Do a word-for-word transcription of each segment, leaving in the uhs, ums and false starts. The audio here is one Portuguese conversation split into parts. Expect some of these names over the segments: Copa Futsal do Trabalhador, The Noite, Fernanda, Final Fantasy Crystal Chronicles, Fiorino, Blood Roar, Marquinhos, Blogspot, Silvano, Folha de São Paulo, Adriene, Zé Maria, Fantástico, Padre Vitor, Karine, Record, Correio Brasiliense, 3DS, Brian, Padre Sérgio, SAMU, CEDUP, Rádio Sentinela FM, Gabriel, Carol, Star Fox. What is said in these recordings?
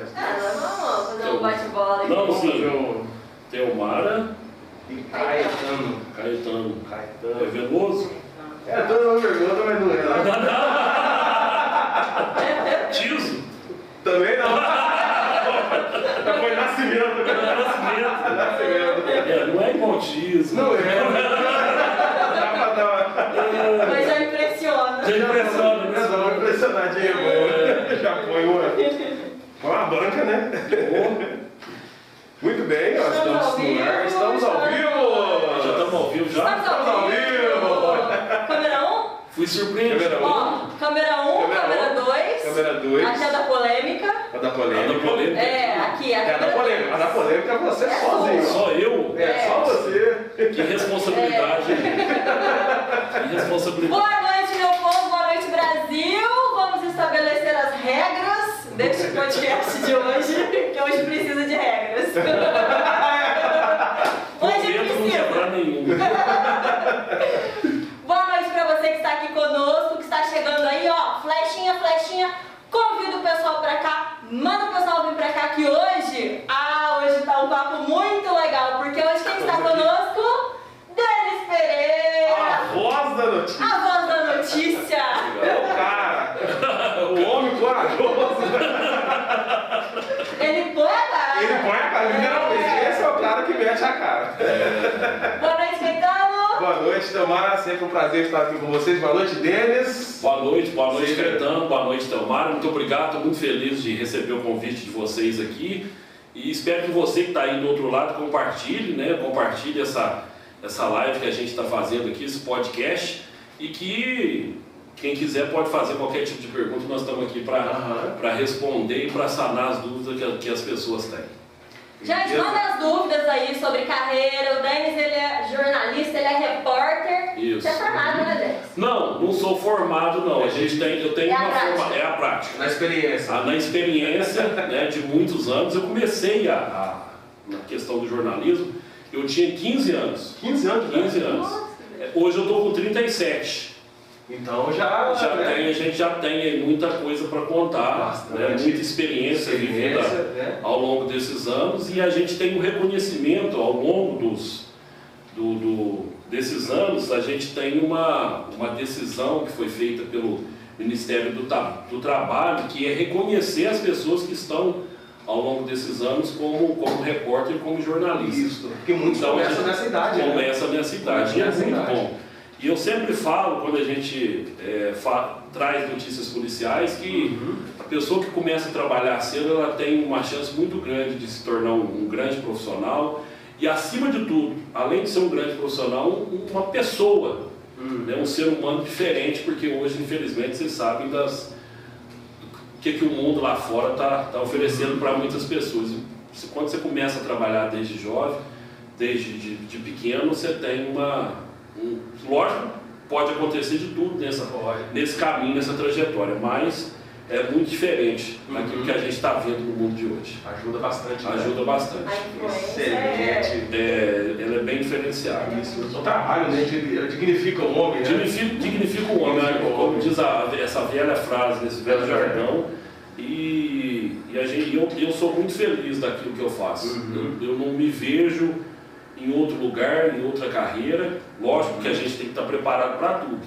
das duas. Ah, vamos fazer um bate-bola. Não, sim. Um... Teomara e Caetano. Caetano. Caetano. É Veloso? É, toda uma pergunta, mas não é. Tiso? Também não. Foi nascimento. Nascimento. Nascimento. É, não é igual Tiso. Não é. Mas já impressiona. Já impressiona. Impressiona. Impressionadinha, é. Já foi uma. Foi uma banca, né? Muito bem, nós estamos, estamos no ar. Estamos ao vivo! Já estamos ao vivo, já? Estamos ao vivo! Câmera um? Fui surpreendido. Ó, câmera um, câmera dois. Câmera dois. Aqui é a da polêmica. A da polêmica. É, aqui é a da polêmica. A da polêmica é você sozinho. Só eu? É, só você. Que responsabilidade. Que responsabilidade. Boa noite, meu povo. Boa noite, Brasil. Vamos estabelecer as regras deste podcast de hoje, que hoje precisa de regras. Hoje precisa. Boa noite pra você que está aqui conosco, que está chegando aí, ó, flechinha, flechinha, convida o pessoal pra cá, manda o pessoal vir pra cá que hoje, ah, hoje tá um papo muito legal, porque hoje quem está conosco, Denis Pereira. A voz da notícia. A voz da notícia. O cara, o homem corajoso. Ele põe a cara. Ele põe a cara, literalmente, esse é o cara que mexe a cara. Boa noite, Caetano. Boa noite, Teomara. Sempre um prazer estar aqui com vocês. Boa noite, Denis. Boa noite, boa noite, Caetano. Boa noite, Teomara. Muito obrigado. Estou muito feliz de receber o convite de vocês aqui. E espero que você que está aí do outro lado compartilhe, né? Compartilhe essa, essa live que a gente está fazendo aqui, esse podcast. E que quem quiser pode fazer qualquer tipo de pergunta. Nós estamos aqui para para responder e para sanar as dúvidas que, que as pessoas têm. Gente, manda as dúvidas aí sobre carreira. O Denis, ele é jornalista, ele é repórter. Isso. Você é formado, né, Denis? Não, não sou formado, não. A gente tem, eu tenho é uma formação. É a prática. Na experiência. Ah, na experiência, né, de muitos anos. Eu comecei a, a, na questão do jornalismo, eu tinha quinze anos. quinze anos? quinze anos. Nossa. Hoje eu estou com trinta e sete. Então já, já né? tem, a gente já tem aí muita coisa para contar, bastante, né? Muita experiência, experiência vivida né? ao longo desses anos e a gente tem um reconhecimento ao longo dos, do, do, desses anos, a gente tem uma, uma decisão que foi feita pelo Ministério do, do Trabalho, que é reconhecer as pessoas que estão ao longo desses anos como, como repórter e como jornalista. Isso, porque muitos então, começam nessa idade. Começa né? nessa idade, e é muito idade. bom. E eu sempre falo, quando a gente é, fa- traz notícias policiais, que uhum. a pessoa que começa a trabalhar cedo, ela tem uma chance muito grande de se tornar um, um grande profissional. E acima de tudo, além de ser um grande profissional, uma pessoa, uhum. né, um ser humano diferente, porque hoje, infelizmente, vocês sabem das, do que, que o mundo lá fora está tá oferecendo para muitas pessoas. Quando você começa a trabalhar desde jovem, desde de, de pequeno, você tem uma... Lógico, pode acontecer de tudo nessa, nesse caminho, nessa trajetória, mas é muito diferente uhum. daquilo que a gente está vendo no mundo de hoje. Ajuda bastante. Ajuda né? bastante. Excelente. É, ela é bem diferenciada. Isso. O trabalho, né? Dignifica o homem. Né? Dignifica, dignifica o homem, né? Como diz a, essa velha frase, nesse velho jargão. E, e a gente, eu, eu sou muito feliz daquilo que eu faço. Uhum. Eu, eu não me vejo em outro lugar, em outra carreira. Lógico que a gente tem que estar preparado para tudo.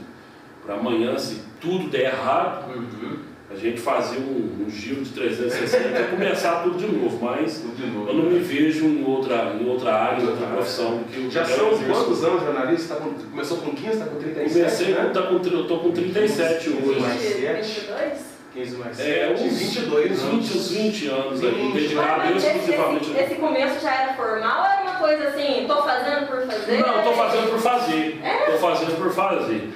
Para amanhã, se tudo der errado, uhum. a gente fazer um, um giro de trezentos e sessenta e começar tudo de novo. Mas de novo, eu não né? me vejo em outra, em outra área, em outra profissão. Do que eu já são quantos anos, jornalista? Tá com, começou com quinze, está com trinta e sete? Comecei, né? tá com, eu estou com trinta e sete hoje. vinte e dois? quinze mais sete, é, uns vinte e dois anos. Uns vinte anos aí, dedicado exclusivamente. Esse, esse começo já era formal ou era uma coisa assim, tô fazendo por fazer? Não, tô fazendo por fazer. É? Tô fazendo por fazer.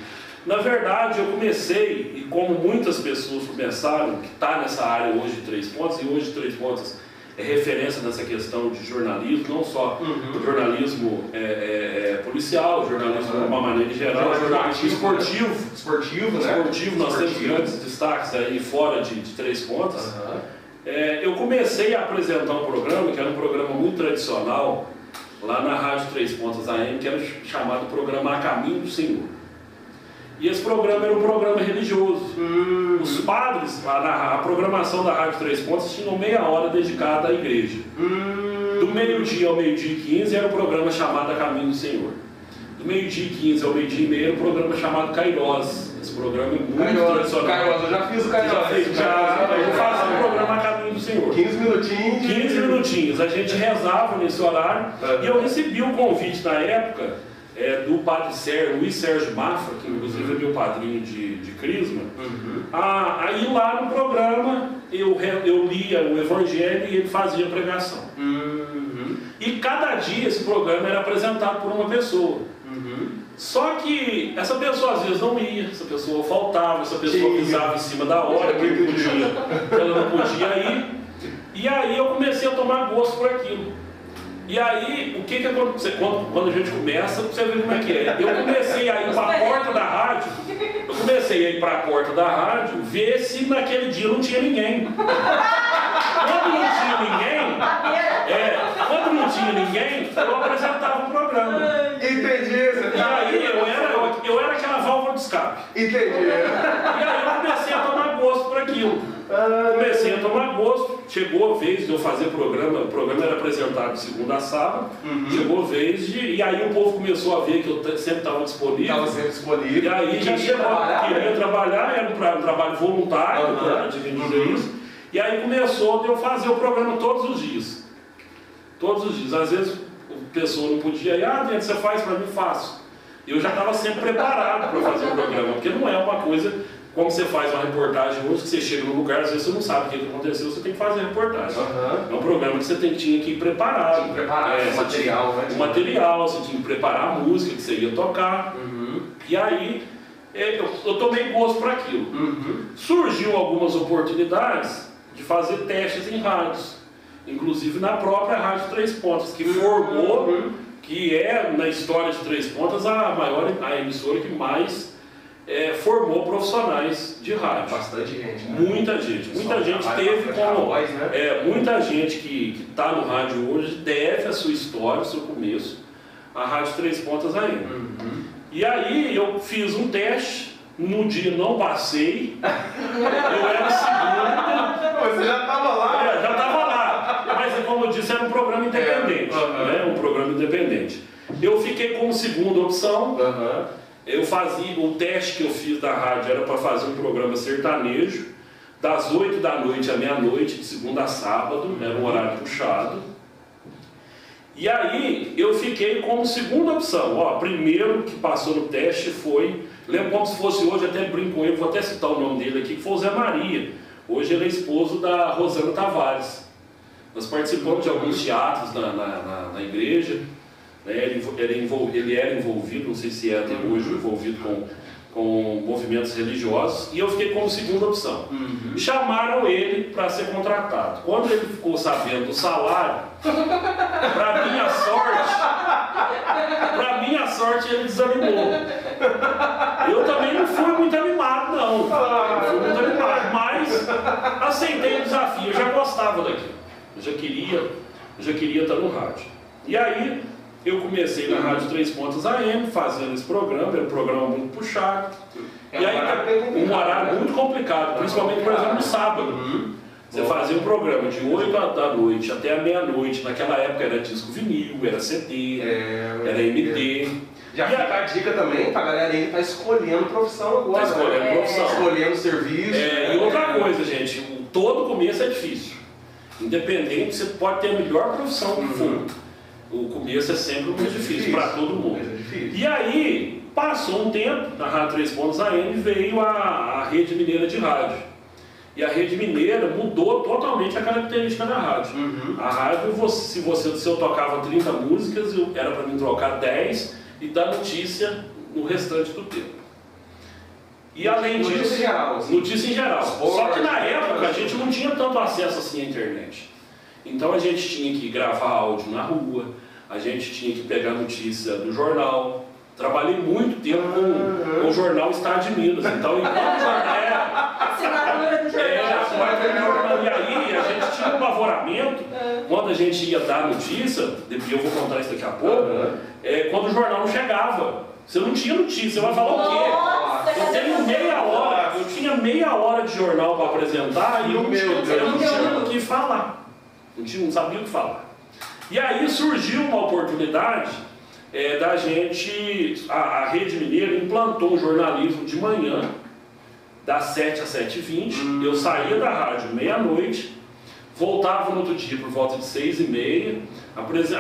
Na verdade, eu comecei, e como muitas pessoas começaram, que tá nessa área hoje de Três Pontas, e hoje Três Pontas é referência nessa questão de jornalismo, não só uhum. jornalismo é, é, é, policial, jornalismo uhum. de uma maneira geral, jornalismo, jornalismo esportivo. Né? Esportivo, né? Esportivo, nós esportivo. temos grandes destaques aí fora de, de Três Pontas. Uhum. É, eu comecei a apresentar um programa, que era um programa muito tradicional, lá na Rádio Três Pontas A M, que era chamado Programa A Caminho do Senhor. E esse programa era um programa religioso. Uhum. Os padres, a, na, a programação da Rádio Três Pontas tinha meia hora dedicada à igreja. Uhum. Do meio-dia ao meio-dia e quinze era um programa chamado A Caminho do Senhor. Do meio-dia e quinze ao meio-dia e meia era um programa chamado Cairós. Esse programa é muito Cairós, tradicional. Cairós, eu já fiz o Cairós. Já fez, já, já, eu faço o programa A Caminho do Senhor. quinze minutinhos. quinze minutinhos. A gente rezava nesse horário. É. E eu recebi um convite na época... É, do Padre Sérgio, Luiz Sérgio Mafra, que inclusive é meu padrinho de, de crisma. Uhum. a, a ir lá no programa, eu, eu lia o evangelho e ele fazia pregação. Uhum. E cada dia esse programa era apresentado por uma pessoa. Uhum. Só que essa pessoa às vezes não ia, essa pessoa faltava, essa pessoa pisava em cima da hora, que não podia, ela não podia ir. E aí eu comecei a tomar gosto por aquilo. E aí, o que que acontece? Quando, quando a gente começa, você vê como é que é. Eu comecei a ir para a porta da rádio, eu comecei a ir para a porta da rádio, ver se naquele dia não tinha ninguém. Quando não tinha ninguém, é, quando não tinha ninguém, eu apresentava o programa. Entendi. E aí, eu era, eu, eu era aquela válvula de escape. Entendi. E aí, eu comecei a tomar gosto por aquilo. Comecei a tomar gosto, chegou a vez de eu fazer programa, o programa era apresentado de segunda a sábado, uhum. Chegou a vez de, e aí o povo começou a ver que eu sempre estava disponível. Estava sempre disponível. E aí e já chegou, trabalhar, queria né? trabalhar, era um, pra, um trabalho voluntário, uhum. Né, de dizer uhum. Isso. E aí começou de eu fazer o programa todos os dias. Todos os dias, às vezes a pessoa não podia ir, ah, gente, você faz para mim? Faço. Eu já estava sempre preparado para fazer o programa, porque não é uma coisa... Como você faz uma reportagem hoje, que você chega no lugar, às vezes você não sabe o que aconteceu, você tem que fazer a reportagem. Uhum. É um programa que você tem, tinha que ir preparado. Tinha que preparar é, o material, né? O material, você tinha que preparar a música que você ia tocar. Uhum. E aí, eu, eu tomei gosto para aquilo. Uhum. Surgiu algumas oportunidades de fazer testes em rádios. Inclusive na própria Rádio Três Pontas, que formou, uhum. Que é, na história de Três Pontas, a maior, a emissora que mais... É, formou profissionais de rádio. Bastante gente, né? Muita gente. Muita gente teve como. Voz, né? É, muita gente que está no rádio hoje deve a sua história, o seu começo, à Rádio Três Pontas ainda. Uhum. E aí eu fiz um teste, no dia não passei, eu era segunda. Você já estava lá? É, já estava lá. Mas como eu disse, era um programa independente. É. Uhum. Né? Um programa independente. Eu fiquei como segunda opção. Uhum. Eu fazia, o teste que eu fiz da rádio era para fazer um programa sertanejo, das oito da noite à meia-noite, de segunda a sábado, era um horário puxado. E aí eu fiquei como segunda opção. Ó, primeiro que passou no teste foi, lembro como se fosse hoje, até brinco com ele, vou até citar o nome dele aqui, que foi o Zé Maria. Hoje ele é esposo da Rosana Tavares. Nós participamos de alguns teatros na, na, na, na igreja. Ele era envolvido, não sei se é até hoje, envolvido com, com movimentos religiosos, e eu fiquei como segunda opção. Uhum. Chamaram ele para ser contratado. Quando ele ficou sabendo o salário, para minha sorte, para minha sorte ele desanimou. Eu também não fui muito animado, não. Eu fui muito animado, mas aceitei o desafio. Eu já gostava daquilo. Eu já queria, eu já queria estar no rádio. E aí... Eu comecei na Rádio Três Pontas A M, fazendo esse programa, era um programa muito puxado. É, e aí, um horário né? muito complicado, principalmente, por exemplo, no sábado. Uhum. Você Bom. fazia um programa de oito da noite até a meia-noite. Naquela época era disco vinil, era C D, é, era M D. É. Já fica a dica também pra galera aí que tá escolhendo profissão agora. Tá escolhendo né? profissão. É. Escolhendo serviço. É, né? E outra coisa, gente, todo começo é difícil. Independente, você pode ter a melhor profissão que for. Uhum. O começo é sempre muito difícil para todo mundo. E aí, passou um tempo, na Rádio Três Pontas A M veio a, a Rede Mineira de Rádio. E a Rede Mineira mudou totalmente a característica da rádio. Uhum. A rádio, você, se, você, se eu tocava trinta músicas, eu, era para mim trocar dez e dar notícia no restante do tempo. E além disso, notícia em geral. Assim. Notícia em geral. Só que na época a gente não tinha tanto acesso assim à internet. Então a gente tinha que gravar áudio na rua, a gente tinha que pegar notícia do jornal. Trabalhei muito tempo com, com o jornal Estado de Minas. Então, enquanto é, é, é, e aí a gente tinha um apavoramento, quando a gente ia dar notícia, depois eu vou contar isso daqui a pouco, é, quando o jornal não chegava. Você não tinha notícia, você vai falar o quê? Eu tenho meia hora, eu tinha meia hora de jornal para apresentar e eu não tinha o que falar. Eu não sabia o que falar. E aí surgiu uma oportunidade é, da gente, a, a Rede Mineira implantou o jornalismo de manhã, das sete às sete e vinte, hum. Eu saía da rádio meia-noite, voltava no outro dia por volta de seis e meia,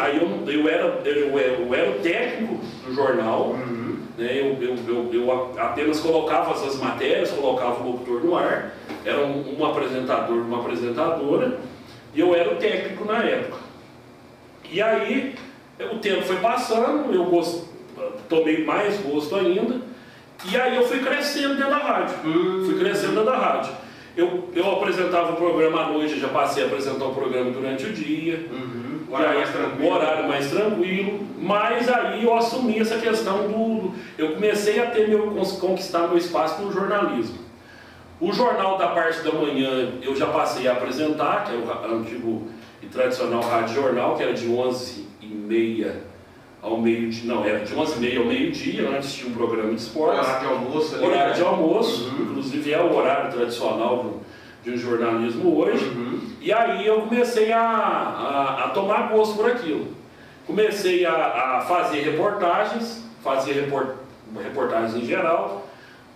aí eu, eu, era, eu, era, eu era o técnico do jornal, uhum. Né, eu, eu, eu, eu apenas colocava as matérias, colocava o locutor no ar, era um, um apresentador, uma apresentadora, e eu era o técnico na época. E aí, o tempo foi passando, eu gost... tomei mais gosto ainda, e aí eu fui crescendo dentro da rádio, uhum. fui crescendo dentro da rádio. Eu, eu apresentava o programa à noite, eu já passei a apresentar o programa durante o dia, uhum, o horário, aí, mais o horário mais tranquilo, mas aí eu assumi essa questão do... Eu comecei a ter meu, conquistar meu espaço no jornalismo. O jornal da parte da manhã eu já passei a apresentar, que é o antigo e tradicional rádio jornal, que era de onze e meia ao meio-dia, não, era de onze e meia ao meio-dia, antes tinha um programa de esportes. Horário de almoço. Ali, horário né? de almoço, uhum. Inclusive é o horário tradicional de um jornalismo hoje. Uhum. E aí eu comecei a, a, a tomar gosto por aquilo. Comecei a, a fazer reportagens, fazer report, reportagens em geral,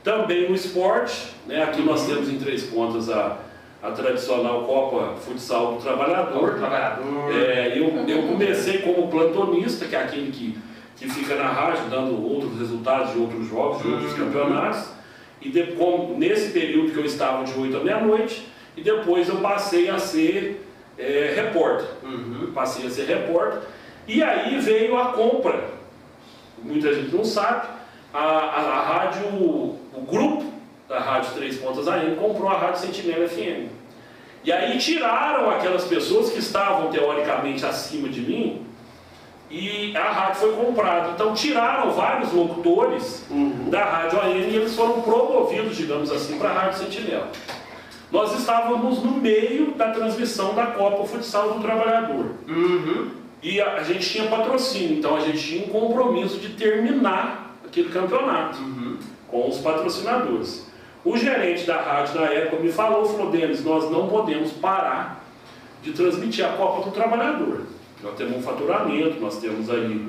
também no esporte, né? Aqui nós temos em Três Pontas a... a tradicional Copa Futsal do Trabalhador. Trabalhador. É, eu, eu comecei como plantonista, que é aquele que, que fica na rádio dando outros resultados de outros jogos, de outros campeonatos. E depois, nesse período que eu estava de oito à meia-noite, e depois eu passei a ser é, repórter. Uhum. Passei a ser repórter. E aí veio a compra. Muita gente não sabe. A, a, a rádio, o grupo da Rádio Três Pontas A M, comprou a Rádio Sentinela F M. E aí tiraram aquelas pessoas que estavam teoricamente acima de mim e a rádio foi comprada. Então tiraram vários locutores uhum. da Rádio A M e eles foram promovidos, digamos assim, para a Rádio Sentinela. Nós estávamos no meio da transmissão da Copa Futsal do Trabalhador. Uhum. E a, a gente tinha patrocínio, então a gente tinha um compromisso de terminar aquele campeonato uhum. com os patrocinadores. O gerente da rádio na época me falou, falou, Denis, nós não podemos parar de transmitir a Copa do Trabalhador. Nós temos um faturamento, nós temos aí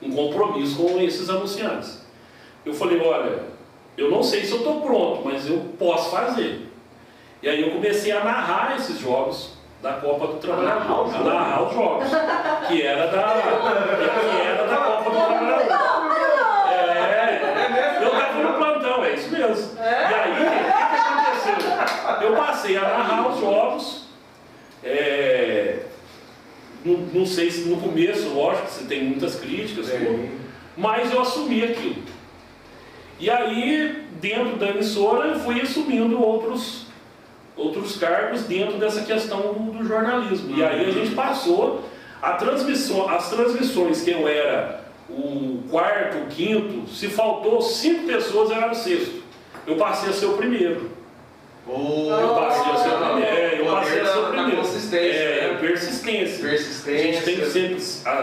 um compromisso com esses anunciantes. Eu falei, olha, eu não sei se eu estou pronto, mas eu posso fazer. E aí eu comecei a narrar esses jogos da Copa do Trabalhador, a narrar os jogos, que era da, que era da Copa do Trabalhador. Mesmo. É? E aí, o que aconteceu? Eu passei a narrar os jogos, é, não, não sei se no começo, lógico, você tem muitas críticas, é. Mas eu assumi aquilo. E aí, dentro da emissora, eu fui assumindo outros, outros cargos dentro dessa questão do jornalismo. E aí a gente passou, a transmissão, as transmissões que eu era o quarto, o quinto, se faltou cinco pessoas, eu era o sexto. Eu passei a ser o primeiro. Oh, eu passei a ser o primeiro. É, eu passei a ser o primeiro. Consistência, é, persistência. persistência. A gente tem que sempre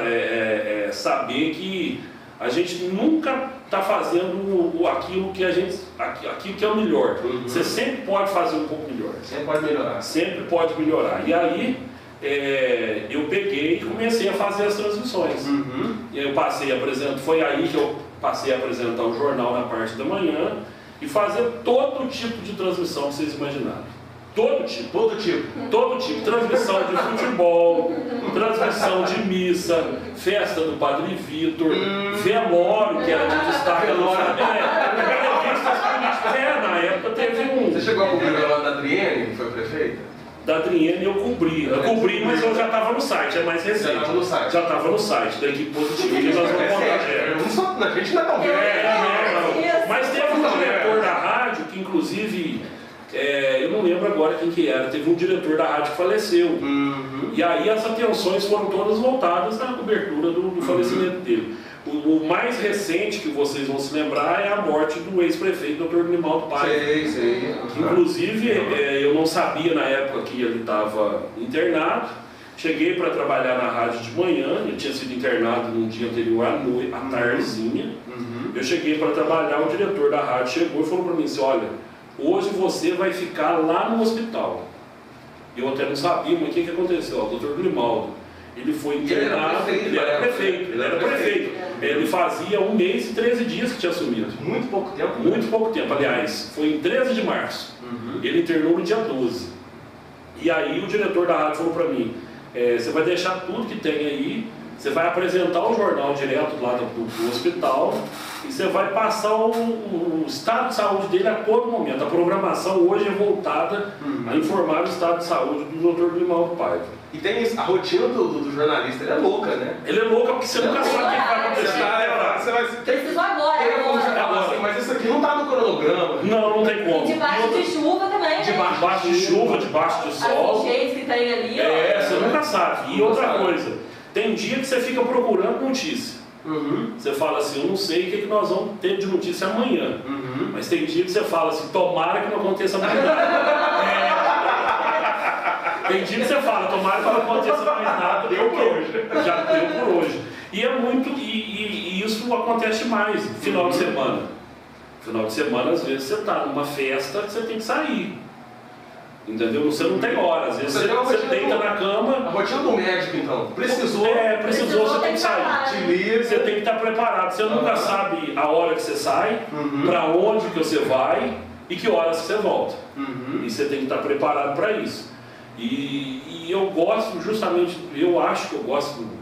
é, é, saber que a gente nunca está fazendo aquilo que a gente, aquilo que é o melhor. Uhum. Você sempre pode fazer um pouco melhor. Sempre pode melhorar. Sempre pode melhorar. E aí, É, eu peguei e comecei a fazer as transmissões. Uhum. Eu passei a apresentar, foi aí que eu passei a apresentar o jornal na parte da manhã e fazer todo tipo de transmissão que vocês imaginaram. Todo tipo, todo tipo, todo tipo. Transmissão de futebol, transmissão de missa, festa do Padre Vitor, hum. velório, que era de destaque. É, na época teve um. Você chegou a cobrir o velório da Adriene, que foi prefeita? Da Adriene eu cobri, eu cobri, mas eu já estava no site, é mais recente. Já estava no site. Já estava no site, da Equipe Positiva, que nós vamos contar. A gente não está ouvindo. É, mas teve um diretor da rádio que, inclusive, é, eu não lembro agora quem que era, teve um diretor da rádio que faleceu. Uhum. E aí as atenções foram todas voltadas na cobertura do, do falecimento uhum. dele. O, o mais recente que vocês vão se lembrar é a morte do ex-prefeito doutor Guimarães, sei, sei. Inclusive, é, eu não sabia na época que ele estava internado, Cheguei para trabalhar na rádio de manhã, eu tinha sido internado num dia anterior à noite, à tardezinha. Uhum. Eu cheguei para trabalhar, o diretor da rádio chegou e falou para mim assim, olha, hoje você vai ficar lá no hospital. Eu até não sabia, mas o que, que aconteceu? O doutor Grimaldo, ele foi internado, ele era prefeito, ele era prefeito. Ele fazia um mês e treze dias que tinha assumido. Muito pouco tempo. Muito pouco tempo, aliás, foi em treze de março. Uhum. Ele internou no dia doze. E aí o diretor da rádio falou para mim, é, você vai deixar tudo que tem aí, você vai apresentar o jornal direto lá do, do hospital e você vai passar o, o estado de saúde dele a todo momento. A programação hoje é voltada hum. a informar o estado de saúde do doutor Grimaldo Paiva. E tem isso, a rotina do, do, do jornalista, ele é louca, né? Ele é louca porque você nunca sabe o que vai acontecer. Você vai se... Preciso agora, agora. agora. Mas isso aqui não está no cronograma. Não, não tem como. Debaixo de chuva também, né? Debaixo de chuva, debaixo de sol. As enchentes que tem ali. É, você nunca sabe. E outra coisa, tem dia que você fica procurando notícia. Uhum. Você fala assim, eu não sei o que, é que nós vamos ter de notícia amanhã. Uhum. Mas tem dia que você fala assim, tomara que não aconteça mais nada. Tem dia que você fala, tomara que não aconteça mais nada. Deu por hoje. Já deu por hoje. E é muito, e, e, e isso acontece mais no final uhum. de semana. Final de semana, às vezes, você está numa festa que você tem que sair. Entendeu? Você não tem hora, às vezes você, você deita do... na cama. A rotina do médico, então. Precisou. É, precisou, precisou você tem que sair. Você tem que estar preparado. Você nunca uhum. sabe a hora que você sai, uhum. para onde que você vai e que horas que você volta. Uhum. E você tem que estar preparado para isso. E, e eu gosto justamente, eu acho que eu gosto do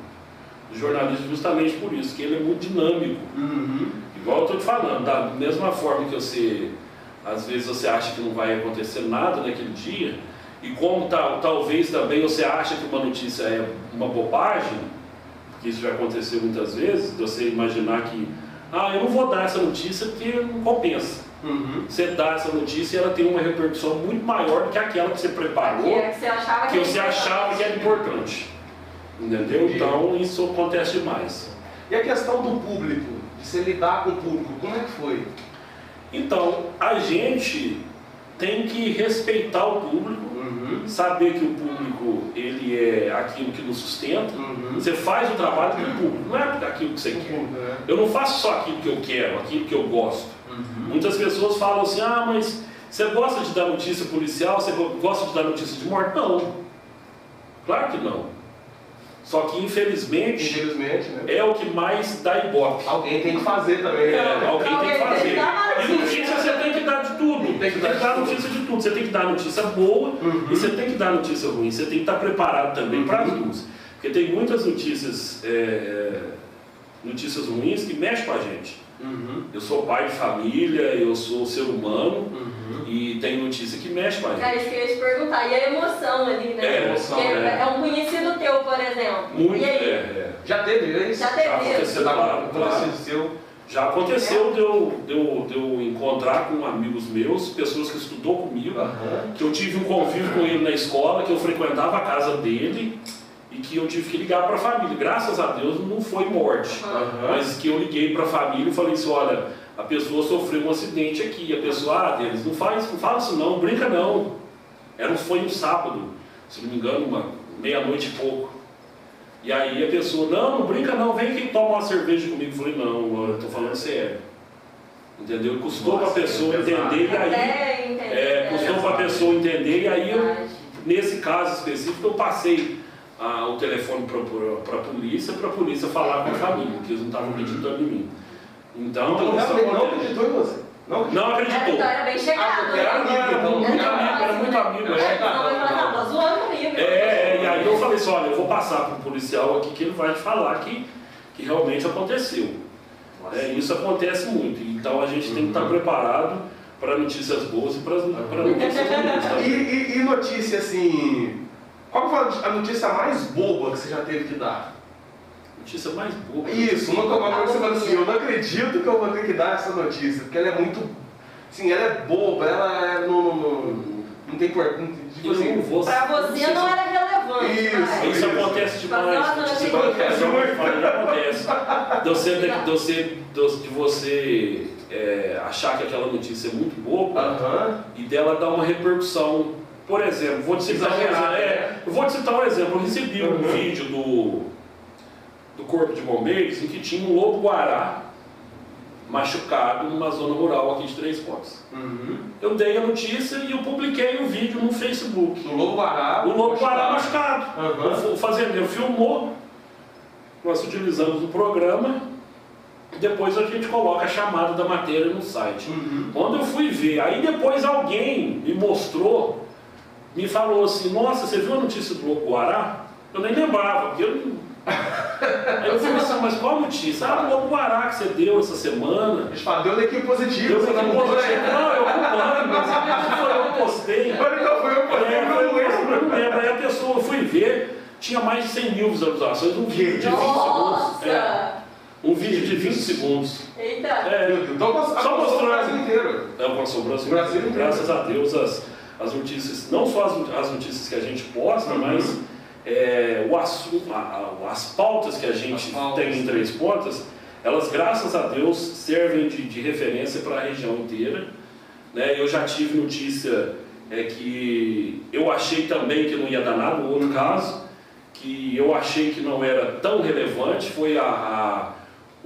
jornalismo justamente por isso, que ele é muito dinâmico. Uhum. Igual eu estou te falando, da mesma forma que você. Às vezes você acha que não vai acontecer nada naquele dia, e como tal, talvez também você acha que uma notícia é uma bobagem, porque isso já aconteceu muitas vezes, você imaginar que, ah, eu não vou dar essa notícia porque não compensa. Uhum. Você dá essa notícia e ela tem uma repercussão muito maior do que aquela que você preparou, é que você achava que, que você achava que era importante. Entendeu? Entendi. Então isso acontece demais. E a questão do público, de se lidar com o público, como é que foi? Então, a gente tem que respeitar o público, uhum. saber que o público ele é aquilo que nos sustenta. Uhum. Você faz o trabalho para o público, não é aquilo que você quer. Uhum. Eu não faço só aquilo que eu quero, aquilo que eu gosto. Uhum. Muitas pessoas falam assim, ah, mas você gosta de dar notícia policial, você gosta de dar notícia de morte? Não. Claro que não. Só que, infelizmente, infelizmente né? é o que mais dá ibope. Alguém tem que fazer também. É, né? alguém, alguém tem que fazer. Tem que e notícia você tem que dar de tudo. Tem que dar, tem que dar notícia de tudo. Você tem que dar notícia boa uhum. e você tem que dar notícia ruim. Você tem que estar preparado também uhum. para as duas. Porque tem muitas notícias, é, notícias ruins que mexem com a gente. Uhum. Eu sou pai de família, eu sou ser humano. Uhum. E tem notícia que mexe com a gente. É isso que eu ia te perguntar. E a emoção ali, né? É, emoção, é, é. é um conhecido teu, por exemplo. Muito, e aí? É, é. Já teve isso? Já teve Já aconteceu, isso. Claro, claro. Já aconteceu é. de, eu, de, eu, de eu encontrar com amigos meus, pessoas que estudou comigo, uhum. que eu tive um convívio com ele na escola, que eu frequentava a casa dele e que eu tive que ligar para a família. Graças a Deus não foi morte, uhum. mas que eu liguei para a família e falei assim, olha... A pessoa sofreu um acidente aqui, a pessoa, ah, Denis, não faz, não fala isso não, brinca não. Era, foi um sábado, se não me engano, uma meia-noite e pouco. E aí a pessoa, não, não brinca não, vem aqui tomar uma cerveja comigo. Eu falei, não, eu tô falando sério. Entendeu? Custou para a pessoa entender e aí. É, custou para a pessoa entender e aí, eu, nesse caso específico, eu passei ah, o telefone para a polícia, para a polícia falar com a família, porque eles não estavam acreditando em mim. Então, então não, não acreditou em você? Não acreditou. Não acreditou. Era bem chegado. Era muito amigo, era muito amigo. Não, zoando comigo. É, e aí eu falei assim, olha, eu vou passar para o policial aqui que ele vai te falar que, que realmente aconteceu. É, isso acontece muito. Então a gente uhum. tem que estar preparado para notícias boas e para notícias ruins. Tá? E, e, e notícia assim, qual foi a notícia mais boba que você já teve que dar? Notícia mais boa. Isso, uma coisa que você fala assim, eu não acredito que eu vou ter que dar essa notícia, porque ela é muito, assim, ela é boba, ela é não, não, não tem importância, tipo assim... Vou... Pra você não era relevante. Isso, isso, isso acontece demais, isso acontece, acontece. De você, de você, de você é, achar que aquela notícia é muito boba uh-huh. e dela dar uma repercussão Por exemplo, vou te citar um exemplo. É, eu vou te citar um exemplo. Eu recebi um uhum. vídeo do, do Corpo de Bombeiros em que tinha um lobo-guará machucado numa zona rural aqui de Três Pontas. Uhum. Eu dei a notícia e eu publiquei um vídeo no Facebook. O lobo-guará? O lobo-guará machucado. Uhum. O fazendeiro filmou, nós utilizamos o programa. Depois a gente coloca a chamada da matéria no site. Uhum. Quando eu fui ver, aí depois alguém me mostrou, me falou assim, nossa, você viu a notícia do lobo-guará? Eu nem lembrava, porque eu não... Aí eu falei assim, mas qual a notícia? Ah, o lobo-guará que você deu essa semana. Fala, deu da Equipe Positiva. Deu da Equipe Positiva. Não, eu acompanho, mas eu postei. Mas não foi eu que postei, eu não lembro. Não lembro. Aí a pessoa, eu fui ver, tinha mais de cem mil visualizações, um vídeo de vinte segundos. É. Um vídeo de vinte segundos. Eita! É, então, só mostrou o Brasil inteiro. É, passou o Brasil, o Brasil inteiro. Graças a Deus, as, as notícias, não só as, as notícias que a gente posta, uhum. mas é, o assunto, a, a, as pautas que a gente pautas, tem em Três Pontas, elas, graças a Deus, servem de, de referência para a região inteira. Né? Eu já tive notícia é, que eu achei também que não ia dar nada, um outro caso, que eu achei que não era tão relevante, foi a... a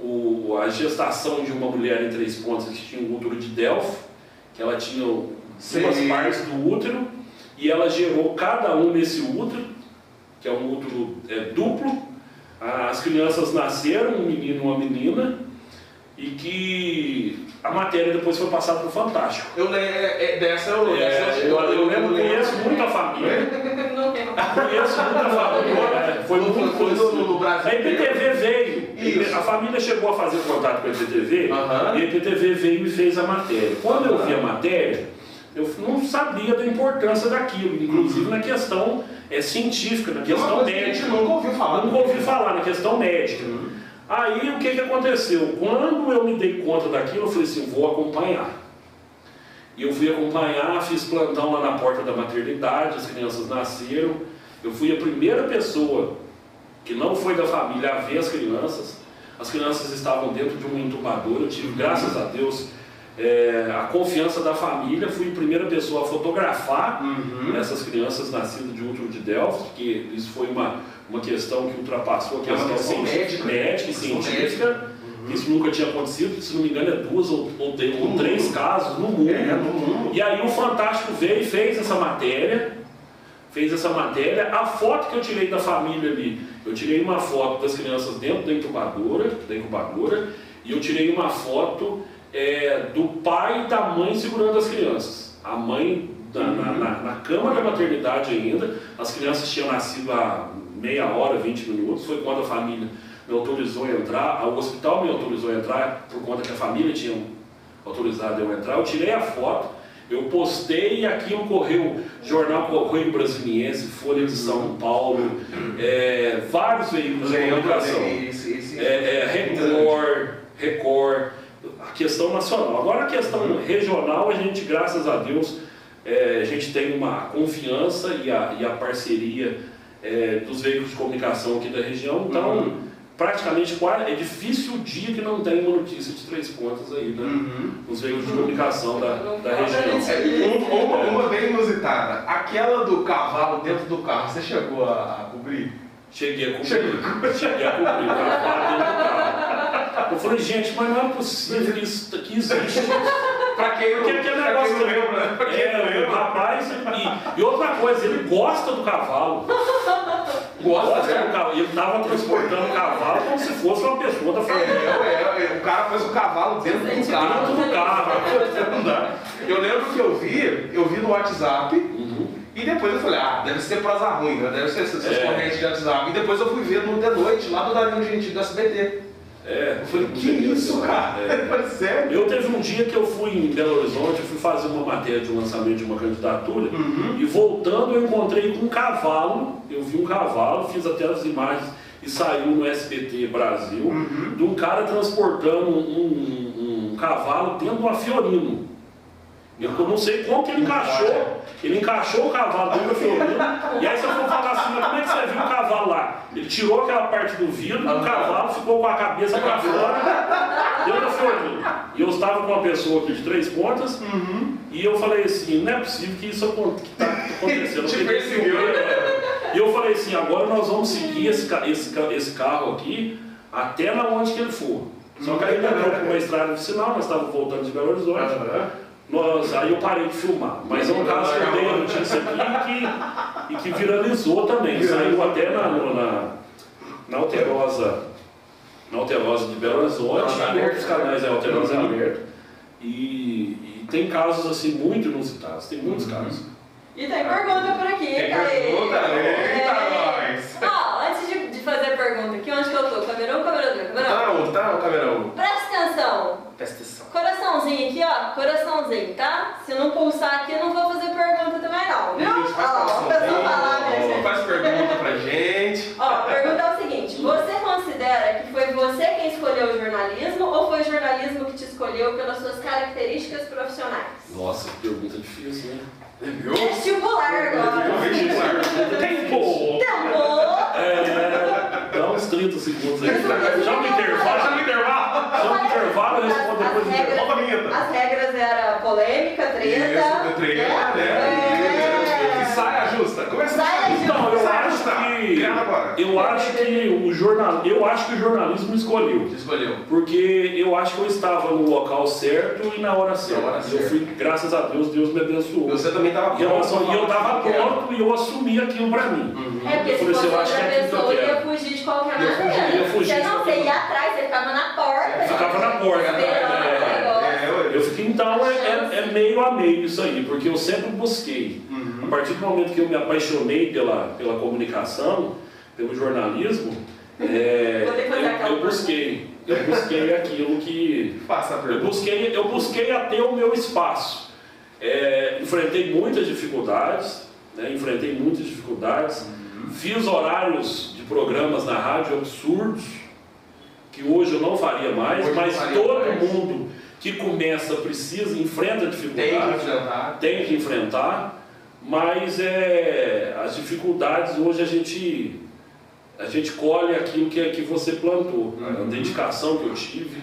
O, a gestação de uma mulher em Três Pontas que tinha um útero de Delphi, que ela tinha duas partes do útero e ela gerou cada um nesse útero, que é um útero é, duplo. As crianças nasceram, um menino e uma menina, e que a matéria depois foi passada para o Fantástico. Eu lembro é, dessa, eu, é, dessa eu, eu, eu lembro, conheço muita família. Conheço muita família. Foi muito coisa. A I P T V veio. Isso. A família chegou a fazer contato com a I P T V, uhum. e a I P T V veio e fez a matéria. Quando eu vi a matéria, eu não sabia da importância daquilo, inclusive uhum. na questão é, científica, na questão médica. Que nunca ouvi falar. Nunca ouvi falar, na questão médica. Uhum. Aí o que, que aconteceu? Quando eu me dei conta daquilo, eu falei assim, vou acompanhar. E eu fui acompanhar, fiz plantão lá na porta da maternidade, as crianças nasceram. Eu fui a primeira pessoa que não foi da família a ver as crianças. As crianças estavam dentro de uma incubadora, eu tive, graças a Deus, é, a confiança da família. Fui a primeira pessoa a fotografar uhum. essas crianças nascidas de útero de Delphi, que isso foi uma, uma questão que ultrapassou a questão é questão médica, médica e científica. Uhum. Isso nunca tinha acontecido, se não me engano é duas ou, ou, ou uhum. três casos no mundo. É, no mundo. E aí o Fantástico veio e fez essa matéria. Fez essa matéria, a foto que eu tirei da família ali, eu tirei uma foto das crianças dentro da incubadora, da incubadora e eu tirei uma foto é, do pai e da mãe segurando as crianças. A mãe na, na, na, na cama da maternidade ainda, as crianças tinham nascido há meia hora, vinte minutos, foi quando a família me autorizou a entrar, o hospital me autorizou a entrar, por conta que a família tinha autorizado eu entrar, eu tirei a foto. Eu postei e aqui ocorreu jornal Correio Brasiliense, Folha de São Paulo, é, vários veículos de comunicação, é, é, Record, Record, a questão nacional. Agora a questão regional, a gente, graças a Deus, é, a gente tem uma confiança e a, e a parceria é, dos veículos de comunicação aqui da região, então... Uhum. Praticamente é difícil o dia que não tem uma notícia de Três Pontas aí, né? Uhum. Os veículos de comunicação da, da região. Um, uma, uma bem inusitada, aquela do cavalo dentro do carro, você chegou a cobrir? Cheguei a cobrir. Cheguei, Cheguei a cobrir, cavalo dentro do carro. Eu falei, gente, mas não é possível que isso que existe. Pra quem não lembra, pra quem não lembra. Rapaz, e, e outra coisa, ele gosta do cavalo. Gosta do cavalo. Ele estava transportando o cavalo como se fosse uma pessoa da família. É, é, é, o cara fez o cavalo dentro do carro. Dentro do carro. Eu lembro que eu vi, eu vi no WhatsApp, uhum. e depois eu falei, ah, deve ser praza ruim, né? Deve ser essas é. correntes de WhatsApp. E depois eu fui ver no The Noite, lá do Danilo Gentili, do S B T. É, eu falei, que isso, cara? É. Sério? Eu teve um dia que eu fui em Belo Horizonte, eu fui fazer uma matéria de lançamento de uma candidatura, uhum. e voltando eu encontrei com um cavalo, eu vi um cavalo, fiz até as imagens e saiu no S B T Brasil, uhum. de um cara transportando um, um, um cavalo dentro de uma Fiorino. Eu não sei como que ele encaixou, ele encaixou o cavalo dentro do Fiorino, e aí se eu for falar assim, como é que você viu o cavalo lá? Ele tirou aquela parte do vidro, o cavalo ficou com a cabeça pra fora, dentro do Fiorino. E eu estava com uma pessoa aqui de Três Pontas, uhum. E eu falei assim, não é possível que isso está acontecendo. E eu falei assim, agora nós vamos seguir esse, esse, esse carro aqui até na onde que ele for. Só que aí ele entrou por uma estrada de sinal, nós estávamos voltando de Belo Horizonte. Nós, aí eu parei de filmar, mas é um caso que eu dei a notícia aqui e que, e que viralizou também. Saiu até na, na, na Alterosa, na Alterosa de Belo Horizonte, em outros canais, é Alterosa aberto. E, e tem casos assim muito inusitados, tem muitos casos. E tem pergunta por aqui, tem Caio. Pergunta, é. É. Nós. Ó, antes de, de fazer a pergunta aqui, onde que eu tô? Camerão, camerão, camerão? Tá, tá, camerão. Presta atenção. Presta atenção. Coraçãozinho aqui, ó. Coraçãozinho, tá? Se não pulsar aqui, eu não vou fazer pergunta também, não. Viu? Ó, ó, falar, né? Faz pergunta pra gente. Ó, a pergunta é o seguinte. Você considera que foi você quem escolheu o jornalismo ou foi o jornalismo que te escolheu pelas suas características profissionais? Nossa, que pergunta difícil, né? Vestibular agora. Vestibular. Tempo! Tempo! É, dá uns trinta segundos aí. Joga intervalo, joga intervalo. Joga intervalo, eu respondo depois do intervalo. As regras eram polêmica, treta. Treta, né? E saia justa. Começa a justa. Não, eu acho que. Eu acho que o jornal. Eu acho que o jornalismo escolheu. Escolheu. Porque eu acho que eu estava no local certo e na hora certa. Eu fui, graças a Deus, Deus me abençoou. Você também estava pronto. E eu estava pronto e eu assumi aquilo pra mim. Uhum. É porque se fosse outra pessoa, eu ia fugir de qualquer maneira. Você não, você ia atrás, você ficava na porta. Ficava na porta. Eu fiquei, então, é meio a meio isso aí, porque eu sempre busquei. A partir do momento que eu me apaixonei pela, pela comunicação, pelo jornalismo, é, eu, eu busquei, eu busquei aquilo que... Passa a pergunta. Eu busquei, eu busquei até o meu espaço. É, enfrentei muitas dificuldades, né, enfrentei muitas dificuldades, uhum. Fiz horários de programas na rádio absurdos, que hoje eu não faria mais, hoje mas faria todo mais. Mundo que começa, precisa, enfrenta dificuldade, tem que enfrentar, tem que enfrentar. Mas é, as dificuldades hoje a gente, a gente colhe aquilo que, que você plantou, uhum. A dedicação que eu tive,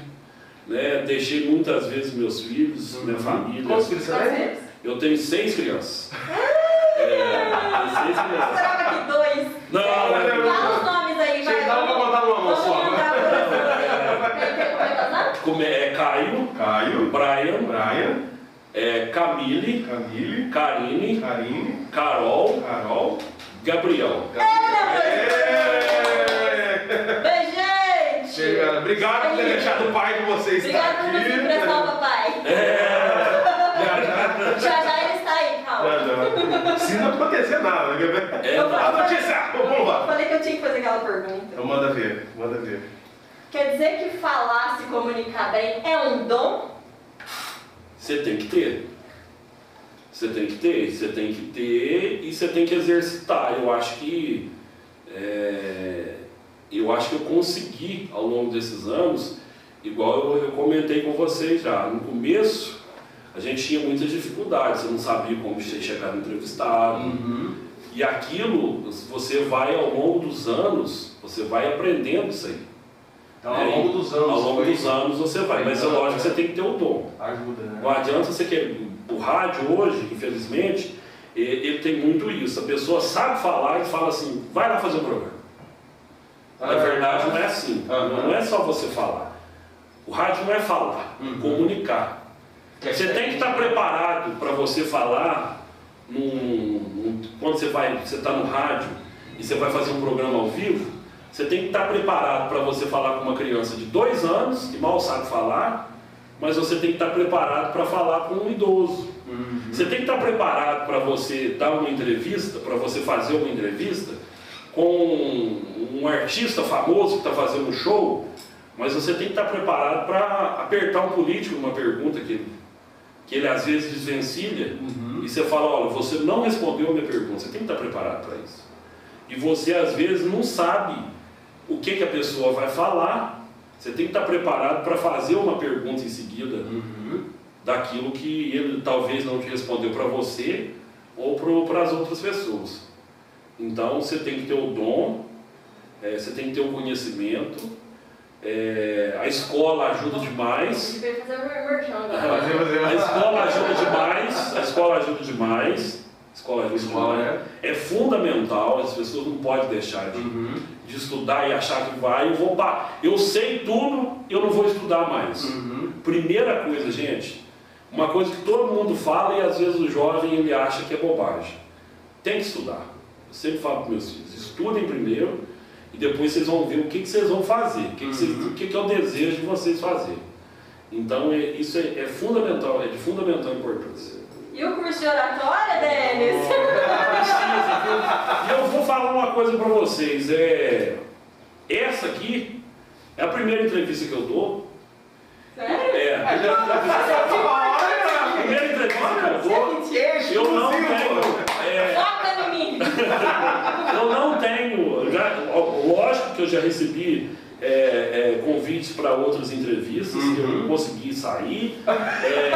né? Deixei muitas vezes meus filhos, uhum. Minha família. Quantos filhos você tem? Eu tenho seis crianças. é, seis crianças. Eu esperava que dois. Não, é, não, não. Fala os nomes aí, vai. Dá uma botar no almoço só. É Caio, Caio. Brian. Brian. É, Camille, Camille, Karine, Karine, Carol, Carol, Gabriel. Gabriel. Bem, gente! Chegando. Obrigado por ter deixado o pai de vocês. Obrigado por você emprestar o papai. É. Já já ele está aí, calma. Se não acontecer nada, né? É. A notícia! Vamos lá. Eu falei que eu tinha que fazer aquela pergunta. Então manda ver, manda ver. Quer dizer que falar, se comunicar bem é um dom? Você tem que ter, você tem que ter, você tem que ter e você tem que exercitar. Eu acho que é, eu acho que eu consegui ao longo desses anos, igual eu, eu comentei com vocês já, no começo a gente tinha muitas dificuldades, você não sabia como chegar no entrevistado, uhum. E aquilo, você vai ao longo dos anos, você vai aprendendo isso aí. Então, ao longo dos anos, ao longo dos anos você vai, mas é lógico que você tem que ter o dom. Ajuda, né? Não adianta você querer. O rádio hoje, infelizmente, ele tem muito isso. A pessoa sabe falar e fala assim, vai lá fazer um programa. Na verdade não é assim, não é só você falar. O rádio não é falar, é comunicar. Você tem que estar preparado para você falar num, quando você vai, você está no rádio e você vai fazer um programa ao vivo. Você tem que estar preparado para você falar com uma criança de dois anos, que mal sabe falar, mas você tem que estar preparado para falar com um idoso. Uhum. Você tem que estar preparado para você dar uma entrevista, para você fazer uma entrevista com um artista famoso que está fazendo um show, mas você tem que estar preparado para apertar um político numa pergunta que ele, que ele às vezes desvencilha, uhum. E você fala, olha, você não respondeu a minha pergunta, você tem que estar preparado para isso. E você às vezes não sabe o que, que a pessoa vai falar, você tem que estar preparado para fazer uma pergunta em seguida, uhum. Daquilo que ele talvez não te respondeu para você ou para as outras pessoas. Então você tem que ter o dom, é, você tem que ter o conhecimento É, a escola ajuda demais. A escola ajuda demais. A escola ajuda demais. Escola regional é fundamental, as pessoas não podem deixar de, uhum. de estudar e achar que vai, eu vou pá, eu sei tudo, eu não vou estudar mais. Uhum. Primeira coisa, gente, uma coisa que todo mundo fala e às vezes o jovem ele acha que é bobagem. Tem que estudar. Eu sempre falo para meus filhos, estudem primeiro e depois vocês vão ver o que, que vocês vão fazer, o que, que, vocês, o que, que é o desejo de vocês fazer. Então é, isso é, é fundamental, é de fundamental importância. E o curso de oratória, Denis? E eu vou falar uma coisa para vocês. É... Essa aqui é a primeira entrevista que eu dou. Sério? É. A gente a primeira entrevista que eu dou. Eu não tenho. É... Foca em mim! Eu não tenho. Já, lógico que eu já recebi. É, é, convites para outras entrevistas que uhum. eu não consegui sair. É,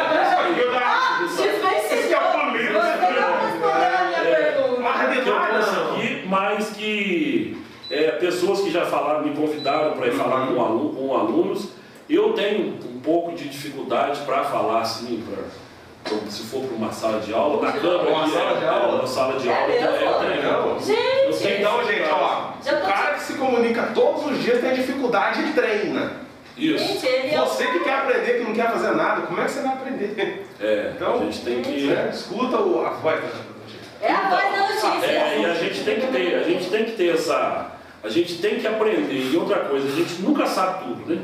que eu consegui, mas que é, pessoas que já falaram, me convidaram para ir uhum. falar com, alu com alunos. Eu tenho um pouco de dificuldade para falar assim, pra, pra, se for para uma sala de aula, na câmera, uma sala de aula, uma sala de aula, eu tenho. Então, gente, ó, o cara que se comunica todos os dias tem dificuldade e treina. Isso. Você que quer aprender, que não quer fazer nada, como é que você vai aprender? É, então, a gente tem que... É, escuta o, a voz da notícia. É a voz da notícia. É, e a gente tem que ter, a gente tem que ter essa... A gente tem que aprender. E outra coisa, a gente nunca sabe tudo, né?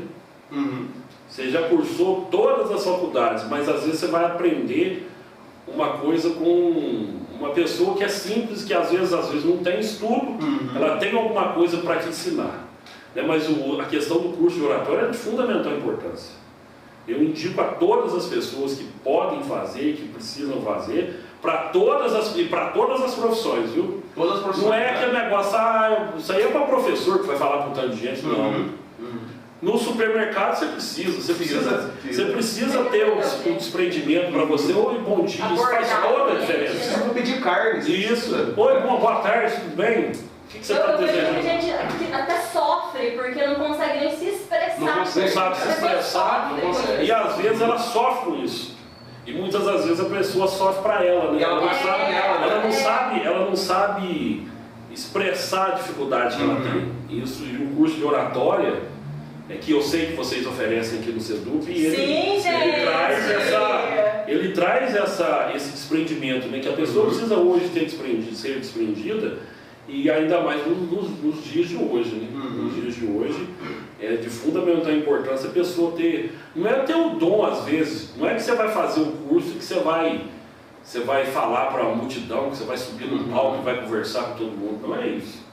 Uhum. Você já cursou todas as faculdades, mas às vezes você vai aprender uma coisa com... Uma pessoa que é simples, que às vezes, às vezes não tem estudo, uhum. ela tem alguma coisa para te ensinar. Né? Mas o, a questão do curso de oratória é de fundamental importância. Eu indico a todas as pessoas que podem fazer, que precisam fazer, para todas as, e para todas as profissões, viu? Todas as profissões. Não é aquele negócio, ah, isso aí é para professor que vai falar com um tanto de gente, não. Uhum. Uhum. No supermercado você precisa, você precisa, você precisa ter um, um desprendimento para você. Oi, bom dia, isso faz toda a diferença. Eu vou pedir carne. Isso. Oi, bom, boa tarde, tudo bem? O que, que você está desejando? Eu vejo que gente até sofre, porque não consegue nem se expressar. Não consegue se expressar. E às vezes ela sofre com isso. E muitas das vezes a pessoa sofre para ela, né? Ela não sabe, ela não sabe, ela não sabe expressar a dificuldade que ela tem. Isso, e o curso de oratória... É que eu sei que vocês oferecem aqui no CEDUP e ele, sim, sim, ele traz, sim. essa, ele traz essa, esse desprendimento, né? Que a pessoa precisa hoje ter desprendido, ser desprendida, e ainda mais nos, nos dias de hoje. Né? Uhum. Nos dias de hoje é de fundamental importância a pessoa ter... Não é ter o dom às vezes, não é que você vai fazer um curso que você vai, você vai falar para a multidão, que você vai subir no palco e vai conversar com todo mundo, não é isso.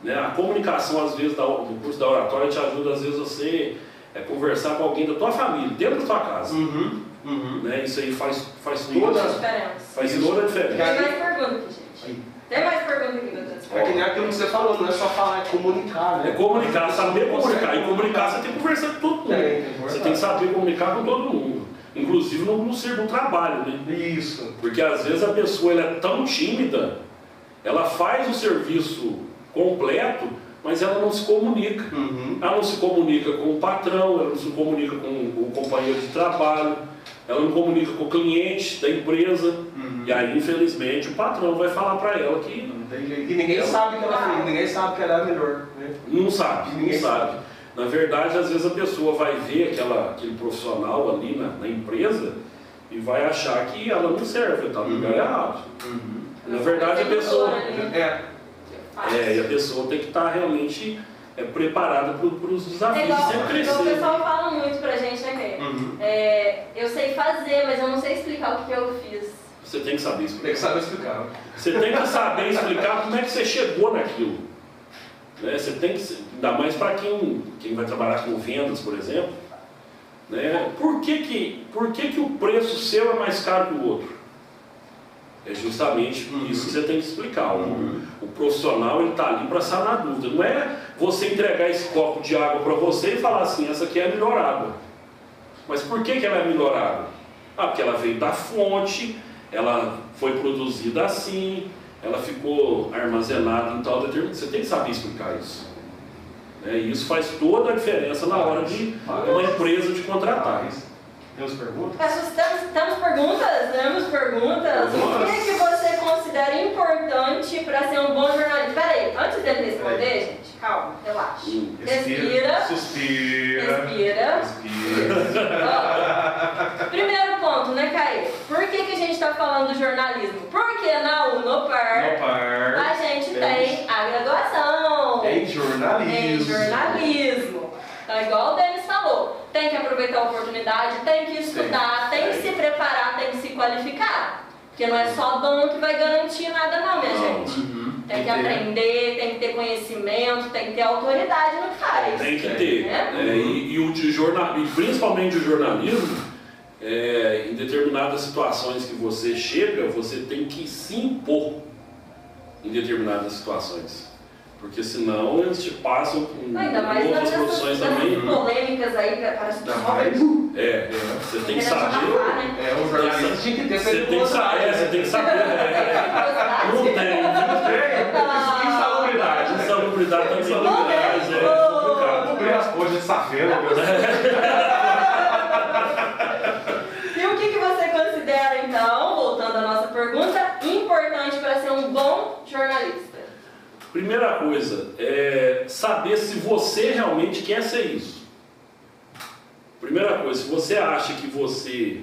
Né? A comunicação, às vezes, da, do curso da oratória te ajuda, às vezes, você é, conversar com alguém da tua família, dentro da tua casa. Uhum, uhum. Né? Isso aí faz, faz toda a diferença. Faz toda a diferença. Tem mais pergunta aqui, gente. Tem mais pergunta aqui, doutor. É que nem aquilo que você falou, não é só falar, é comunicar. Né? É comunicar, saber comunicar. E comunicar você tem que conversar com todo mundo. É, é você tem que saber comunicar com todo mundo. Inclusive no, no ser do trabalho, né? Isso. Porque, às vezes, a pessoa ela é tão tímida, ela faz o serviço... completo, mas ela não se comunica. Uhum. Ela não se comunica com o patrão, ela não se comunica com, com o companheiro de trabalho, ela não comunica com o cliente da empresa. Uhum. E aí, infelizmente, o patrão vai falar para ela que... Não tem jeito. E ninguém sabe que ela, ninguém sabe que ela é melhor. Né? Não sabe, ninguém não sabe. sabe. Na verdade, às vezes a pessoa vai ver aquela, aquele profissional ali na, na empresa e vai achar que ela não serve, ela tá no lugar errado. Uhum. Na verdade, a pessoa... É. É, e a pessoa tem que estar realmente é, preparada para os desafios. Igual, sempre crescer. O pessoal fala muito pra gente, né, uhum. é, eu sei fazer, mas eu não sei explicar o que eu fiz. Você tem que saber explicar. Tem que saber explicar. Você tem que saber explicar como é que você chegou naquilo. Né? Você tem que, ainda mais para quem, quem vai trabalhar com vendas, por exemplo. Né? Por que que, por que que o preço seu é mais caro que o outro? É justamente isso que você tem que explicar. Uhum. O, o profissional está ali para sanar a dúvida. Não é você entregar esse copo de água para você e falar assim, essa aqui é melhorada. Mas por que que ela é melhorada? Ah, porque ela veio da fonte, ela foi produzida assim, ela ficou armazenada em tal determinado... Você tem que saber explicar isso. Né? E isso faz toda a diferença na hora de uma empresa de contratar. Temos perguntas? Temos, temos perguntas? Temos perguntas? O que é que você considera importante para ser um bom jornalista? Peraí, antes dele responder, gente, calma, relaxa. Respira. Suspira. Respira. Respira. Primeiro ponto, né, Caio? Por que, que a gente está falando do jornalismo? Porque na Unopar a gente tem a graduação em jornalismo. Em jornalismo. Então, igual o Denis falou, tem que aproveitar a oportunidade, tem que estudar, tem, tem que se preparar, tem que se qualificar. Porque não é só dom que vai garantir nada não, minha não, gente. Uhum, tem que, que aprender, tem que ter conhecimento, tem que ter autoridade no que faz. Tem que ter. Né? É, e, e, o de jornal, e principalmente o jornalismo, é, em determinadas situações que você chega, você tem que se impor em determinadas situações. Porque senão eles te passam com não, ainda mais outras profissões também. Polêmicas aí para se tornar. É, é, você tem que saber. É, o jornalista tinha que ter feito. Você tem que saber, você tem que saber. Não tem. Insalubridade. Insalubridade tem insalubridade. É complicado. As coisas de safena. E o que você considera, então, voltando à nossa pergunta, importante para ser um bom jornalista? Primeira coisa, é saber se você realmente quer ser isso. Primeira coisa, se você acha que você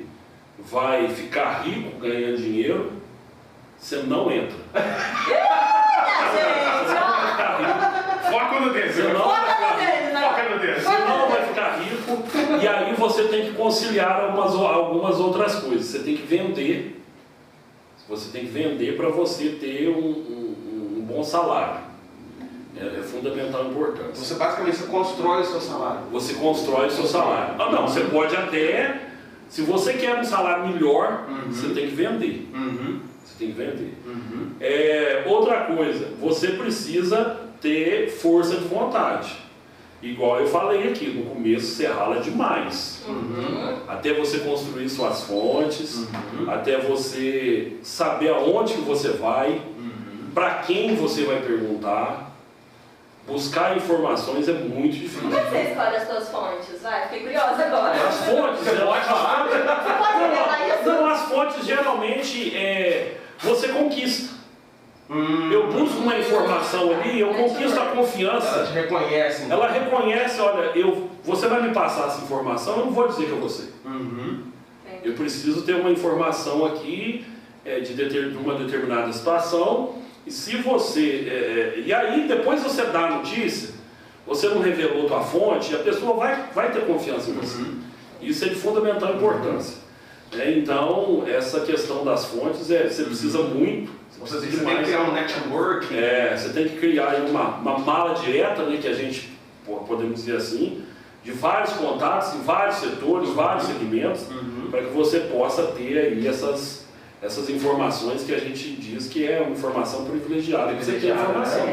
vai ficar rico ganhando dinheiro, você não entra. Foca no dedo. Você não vai ficar rico e aí você tem que conciliar algumas, algumas outras coisas. Você tem que vender. Você tem que vender para você ter um... um bom salário, é, é fundamental a importância. Você basicamente você constrói o seu salário. Você constrói o seu salário. Ah não, você pode até, se você quer um salário melhor, uhum. você tem que vender. Uhum. Você tem que vender. Uhum. É, outra coisa, você precisa ter força de vontade. Igual eu falei aqui, no começo você rala demais. Uhum. Até você construir suas fontes, uhum. até você saber aonde que você vai, para quem você vai perguntar, buscar informações é muito difícil. Como é que você escolhe as suas fontes? Vai, fiquei curiosa agora. As fontes, eu acho que... Você pode isso? Não, as fontes geralmente é, você conquista. Hum, eu busco uma informação ali, eu conquisto a confiança. Ela te reconhece. Então. Ela reconhece, olha, eu, você vai me passar essa informação, eu não vou dizer que é você. Uhum. Eu preciso ter uma informação aqui é, de, deter, de uma determinada situação. E se você... É, e aí, depois você dá a notícia, você não revelou tua fonte, a pessoa vai, vai ter confiança em você. Uhum. Isso é de fundamental importância. Uhum. É, então, essa questão das fontes, é, você precisa muito. Você, você tem que criar um network. É, você tem que criar uma, uma mala direta, né, que a gente, podemos dizer assim, de vários contatos, em vários setores, uhum. vários segmentos, uhum. para que você possa ter aí essas... essas informações que a gente diz que é uma informação privilegiada, que você tem informação.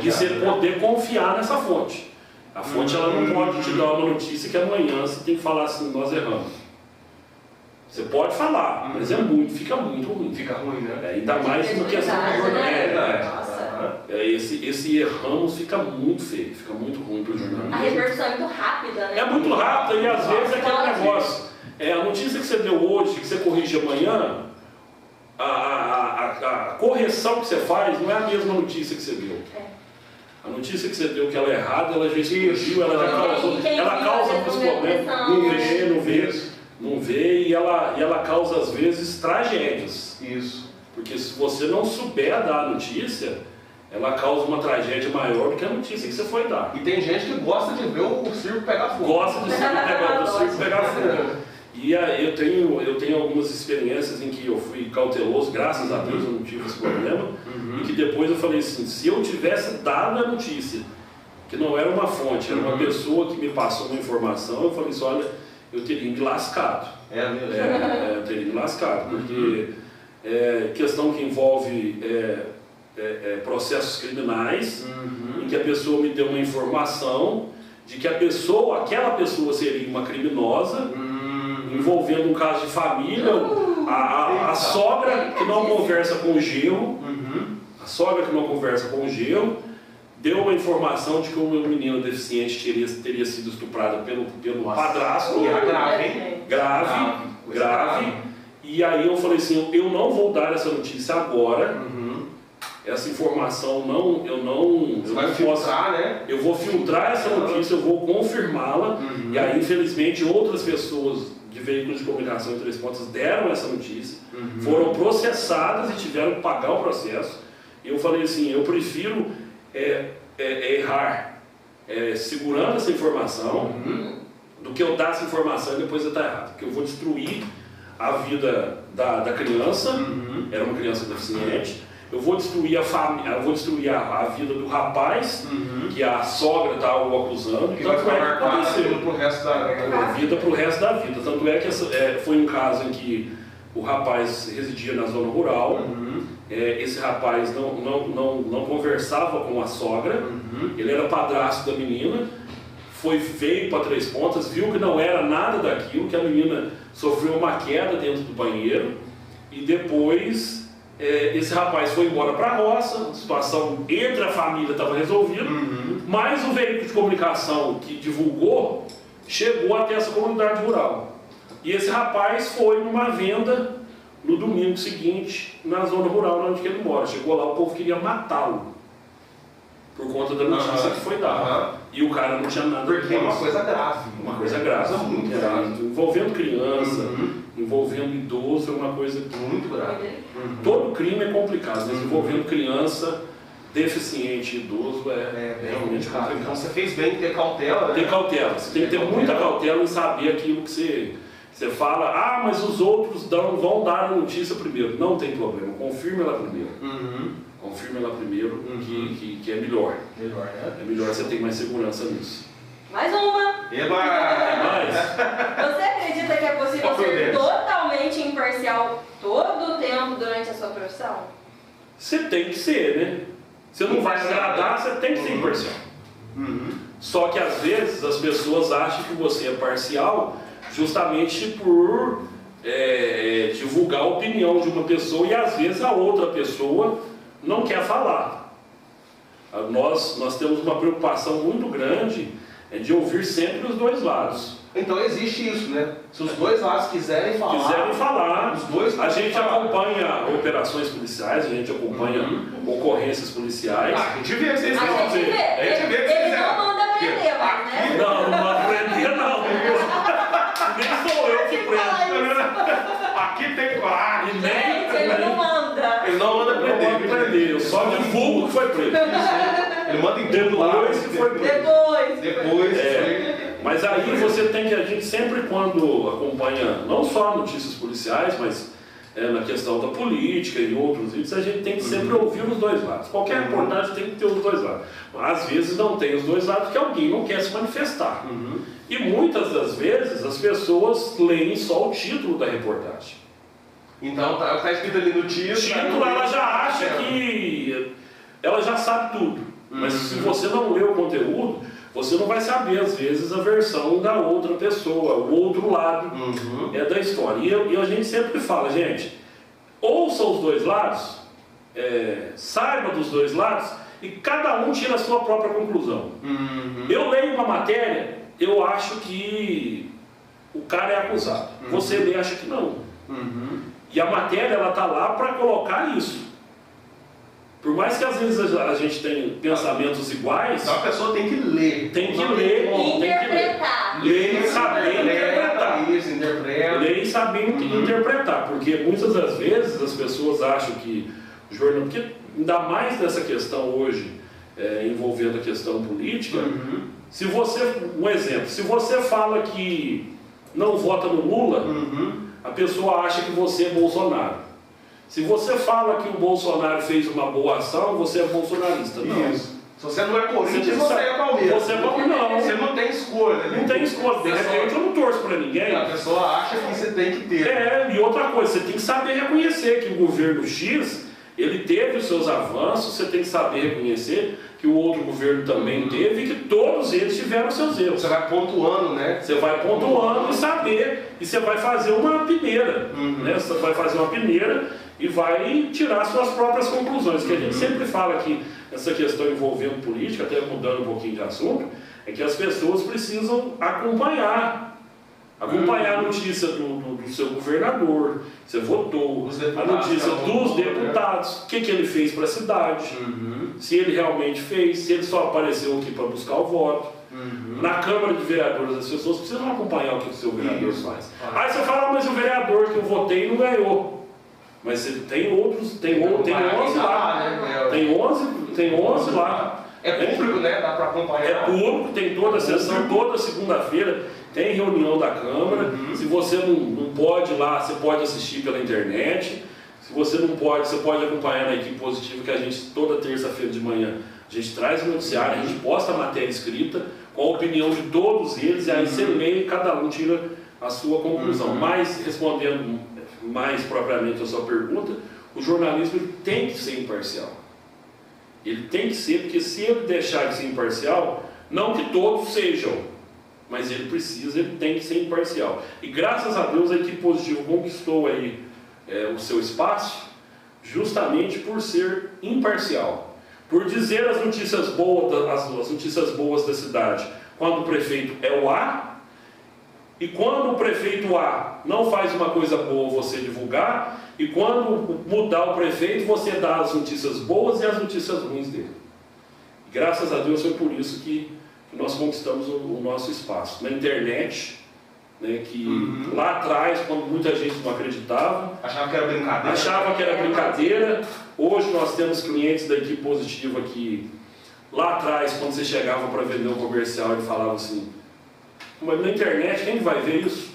E você poder confiar nessa fonte. A fonte ela não pode te dar uma notícia que amanhã você tem que falar assim, nós erramos. Você pode falar, mas é muito, fica muito ruim. Fica ruim, né? É, ainda mais do que essa jornada. É, esse, esse erramos fica muito feio, fica muito ruim para o jornalista. A repercussão é muito rápida, né? É muito rápida e às vezes é aquele negócio. É, a notícia que você deu hoje, que você corrige amanhã, A, a, a, a correção que você faz não é a mesma notícia que você deu. É. A notícia que você deu que ela é errada, ela já explodiu, ela já causou, ela causa alguns problemas. Não vê, não vê, não vê e ela, e ela causa às vezes tragédias. Isso. Porque se você não souber dar a notícia, ela causa uma tragédia maior do que a notícia que você foi dar. E tem gente que gosta de ver o circo pegar fogo. Gosta do circo pegar, do circo pegar fogo. E eu tenho, eu tenho algumas experiências em que eu fui cauteloso, graças a Deus eu não tive esse problema, uhum. e que depois eu falei assim, se eu tivesse dado a notícia, que não era uma fonte, era uma uhum. pessoa que me passou uma informação, eu falei assim, olha, eu teria me lascado. É mesmo? É, é, eu teria me lascado, porque uhum. é questão que envolve é, é, é, processos criminais, uhum. em que a pessoa me deu uma informação de que a pessoa, aquela pessoa seria uma criminosa, uhum. envolvendo um caso de família, uh, a, a, a sogra que não conversa com o genro, uhum. a sogra que não conversa com o genro, deu uma informação de que o meu menino deficiente teria, teria sido estuprado pelo, pelo padrasto, era grave, grave, grave, grave, grave, e aí eu falei assim, eu não vou dar essa notícia agora, uhum. essa informação não, eu não, Você eu vai não filtrar, posso, né? eu vou filtrar essa notícia, eu vou confirmá-la, uhum. e aí infelizmente outras pessoas de veículos de comunicação de Três Pontas deram essa notícia, uhum. foram processadas e tiveram que pagar o processo, e eu falei assim, eu prefiro É, é, é errar é, segurando essa informação uhum. do que eu dar essa informação e depois eu estar errado, porque eu vou destruir a vida da, da criança, uhum. era uma criança deficiente, eu vou destruir a família, eu vou destruir a, a vida do rapaz uhum. que a sogra estava o acusando, que então, vai ficar marcado pro resto da é, vida pro resto da vida, tanto é que essa, é, foi um caso em que o rapaz residia na zona rural, uhum. é, esse rapaz não, não, não, não conversava com a sogra, uhum. ele era padrasto da menina, foi, veio para Três Pontas, viu que não era nada daquilo, que a menina sofreu uma queda dentro do banheiro, e depois é, esse rapaz foi embora para a roça, a situação entre a família estava resolvida, uhum. mas o veículo de comunicação que divulgou chegou até essa comunidade rural. E esse rapaz foi numa venda no domingo seguinte, na zona rural onde ele mora. Chegou lá, o povo queria matá-lo, por conta da notícia uhum. que foi dada. Uhum. E o cara não tinha nada. Porque é uma coisa grave. Uma coisa grave. Uma coisa muito grave. Envolvendo criança, uhum. envolvendo idoso, é uma coisa muito grave. Uhum. Todo crime é complicado, mas envolvendo criança, deficiente, idoso, é, é realmente complicado. complicado. Então você fez bem ter cautela, né? Ter cautela. Você tem que ter cautela. muita cautela em saber aquilo que você... Você fala, ah, mas os outros dão, vão dar a notícia primeiro. Não tem problema, confirma ela primeiro. Uhum. Confirma ela primeiro, uhum. que, que, que é melhor. Melhor, né? É melhor, você tem mais segurança nisso. Mais uma! Eba! Mais. Você acredita que é possível ser totalmente imparcial todo o tempo durante a sua profissão? Você tem que ser, né? Você não vai agradar, você tem que ser imparcial. Uhum. Só que às vezes as pessoas acham que você é parcial justamente por é, divulgar a opinião de uma pessoa e às vezes a outra pessoa não quer falar. Nós, nós temos uma preocupação muito grande de ouvir sempre os dois lados. Então existe isso, né? Se os dois lados quiserem falar... Quiserem falar. Os dois a gente falar. acompanha operações policiais, a gente acompanha uhum. ocorrências policiais. Ah, a gente vê se eles vão fazer. A gente vê se eles não mandam prender, né? Não, não manda prender, não. Nem sou eu que prendo. Aqui tem coragem. Gente, ele não manda. Ele não manda prender. Eu só divulgo que foi preso. Ele manda em depois que foi preso. Depois. Depois. É. Mas aí você tem que, a gente sempre quando acompanha, não só notícias policiais, mas é, na questão da política e outros itens, a gente tem que sempre uhum. ouvir os dois lados. Qualquer reportagem uhum. tem que ter os dois lados. Às vezes não tem os dois lados porque alguém não quer se manifestar. Uhum. E muitas das vezes as pessoas leem só o título da reportagem. Então está tá escrito ali no título. O título ela já acha que ela já sabe tudo. Mas uhum. se você não lê o conteúdo, você não vai saber às vezes a versão da outra pessoa, o outro lado uhum. é da história. E, eu, e a gente sempre fala, gente, ouça os dois lados, é, saiba dos dois lados e cada um tira a sua própria conclusão. Uhum. Eu leio uma matéria. Eu acho que o cara é acusado. Uhum. Você lê, acha que não. Uhum. E a matéria, ela está lá para colocar isso. Por mais que às vezes a gente tenha pensamentos iguais... Então a pessoa tem que ler. Tem que ler. Interpretar. Ler e saber interpretar. Ler e saber interpretar. Porque muitas das vezes as pessoas acham que... jornal, porque ainda mais nessa questão hoje, é, envolvendo a questão política... Uhum. Se você, um exemplo, se você fala que não vota no Lula, uhum. a pessoa acha que você é Bolsonaro. Se você fala que o Bolsonaro fez uma boa ação, você é bolsonarista. Não. Isso. Se você não é Corinthians, você é Palmeiras. Você, não. você não tem escolha. Não tem escolha. De repente eu não torço pra ninguém. A pessoa acha que você tem que ter. É, e outra coisa, você tem que saber reconhecer que o governo X, ele teve os seus avanços, você tem que saber reconhecer que o outro governo também teve e que todos eles tiveram seus erros. Você vai pontuando, né? Você vai pontuando e saber, e você vai fazer uma peneira, uhum. né? Você vai fazer uma peneira e vai tirar suas próprias conclusões, que a gente sempre fala que essa questão envolvendo política, até mudando um pouquinho de assunto, é que as pessoas precisam acompanhar. Acompanhar a notícia do, do, do seu governador, você votou, a notícia dos deputados, o que, que ele fez para a cidade, uhum. se ele realmente fez, se ele só apareceu aqui para buscar o voto. Uhum. Na Câmara de Vereadores, as pessoas precisam acompanhar o que o seu vereador Isso. faz. Ah. Aí você fala, mas o vereador que eu votei não ganhou. Mas você tem outros, tem, o, tem onze lá, né? tem onze, tem onze lá. É público, né? Dá para acompanhar. É público, tem toda a sessão, toda segunda-feira tem reunião da Câmara. Uhum. Se você não, não pode ir lá, você pode assistir pela internet. Se você não pode, você pode acompanhar na Equipe Positiva, que a gente, toda terça-feira de manhã, a gente traz o noticiário, uhum. a gente posta a matéria escrita, com a opinião de todos eles, e aí uhum. você lê e cada um tira a sua conclusão. Uhum. Mas, respondendo mais propriamente a sua pergunta, o jornalismo tem que ser imparcial. Ele tem que ser, porque se ele deixar de ser imparcial, não que todos sejam, mas ele precisa, ele tem que ser imparcial. E graças a Deus a Equipe Positiva conquistou aí é, o seu espaço, justamente por ser imparcial. Por dizer as notícias boas, as, as notícias boas da cidade, quando o prefeito é o A, e quando o prefeito A não faz uma coisa boa, você divulgar, e quando mudar o prefeito, você dá as notícias boas e as notícias ruins dele. Graças a Deus foi por isso que nós conquistamos o, o nosso espaço. Na internet, né, que uhum. lá atrás, quando muita gente não acreditava, achava que era brincadeira. Achava que era brincadeira. Hoje nós temos clientes da Equipe Positiva que lá atrás, quando você chegava para vender um comercial, ele falava assim: mas na internet quem vai ver isso?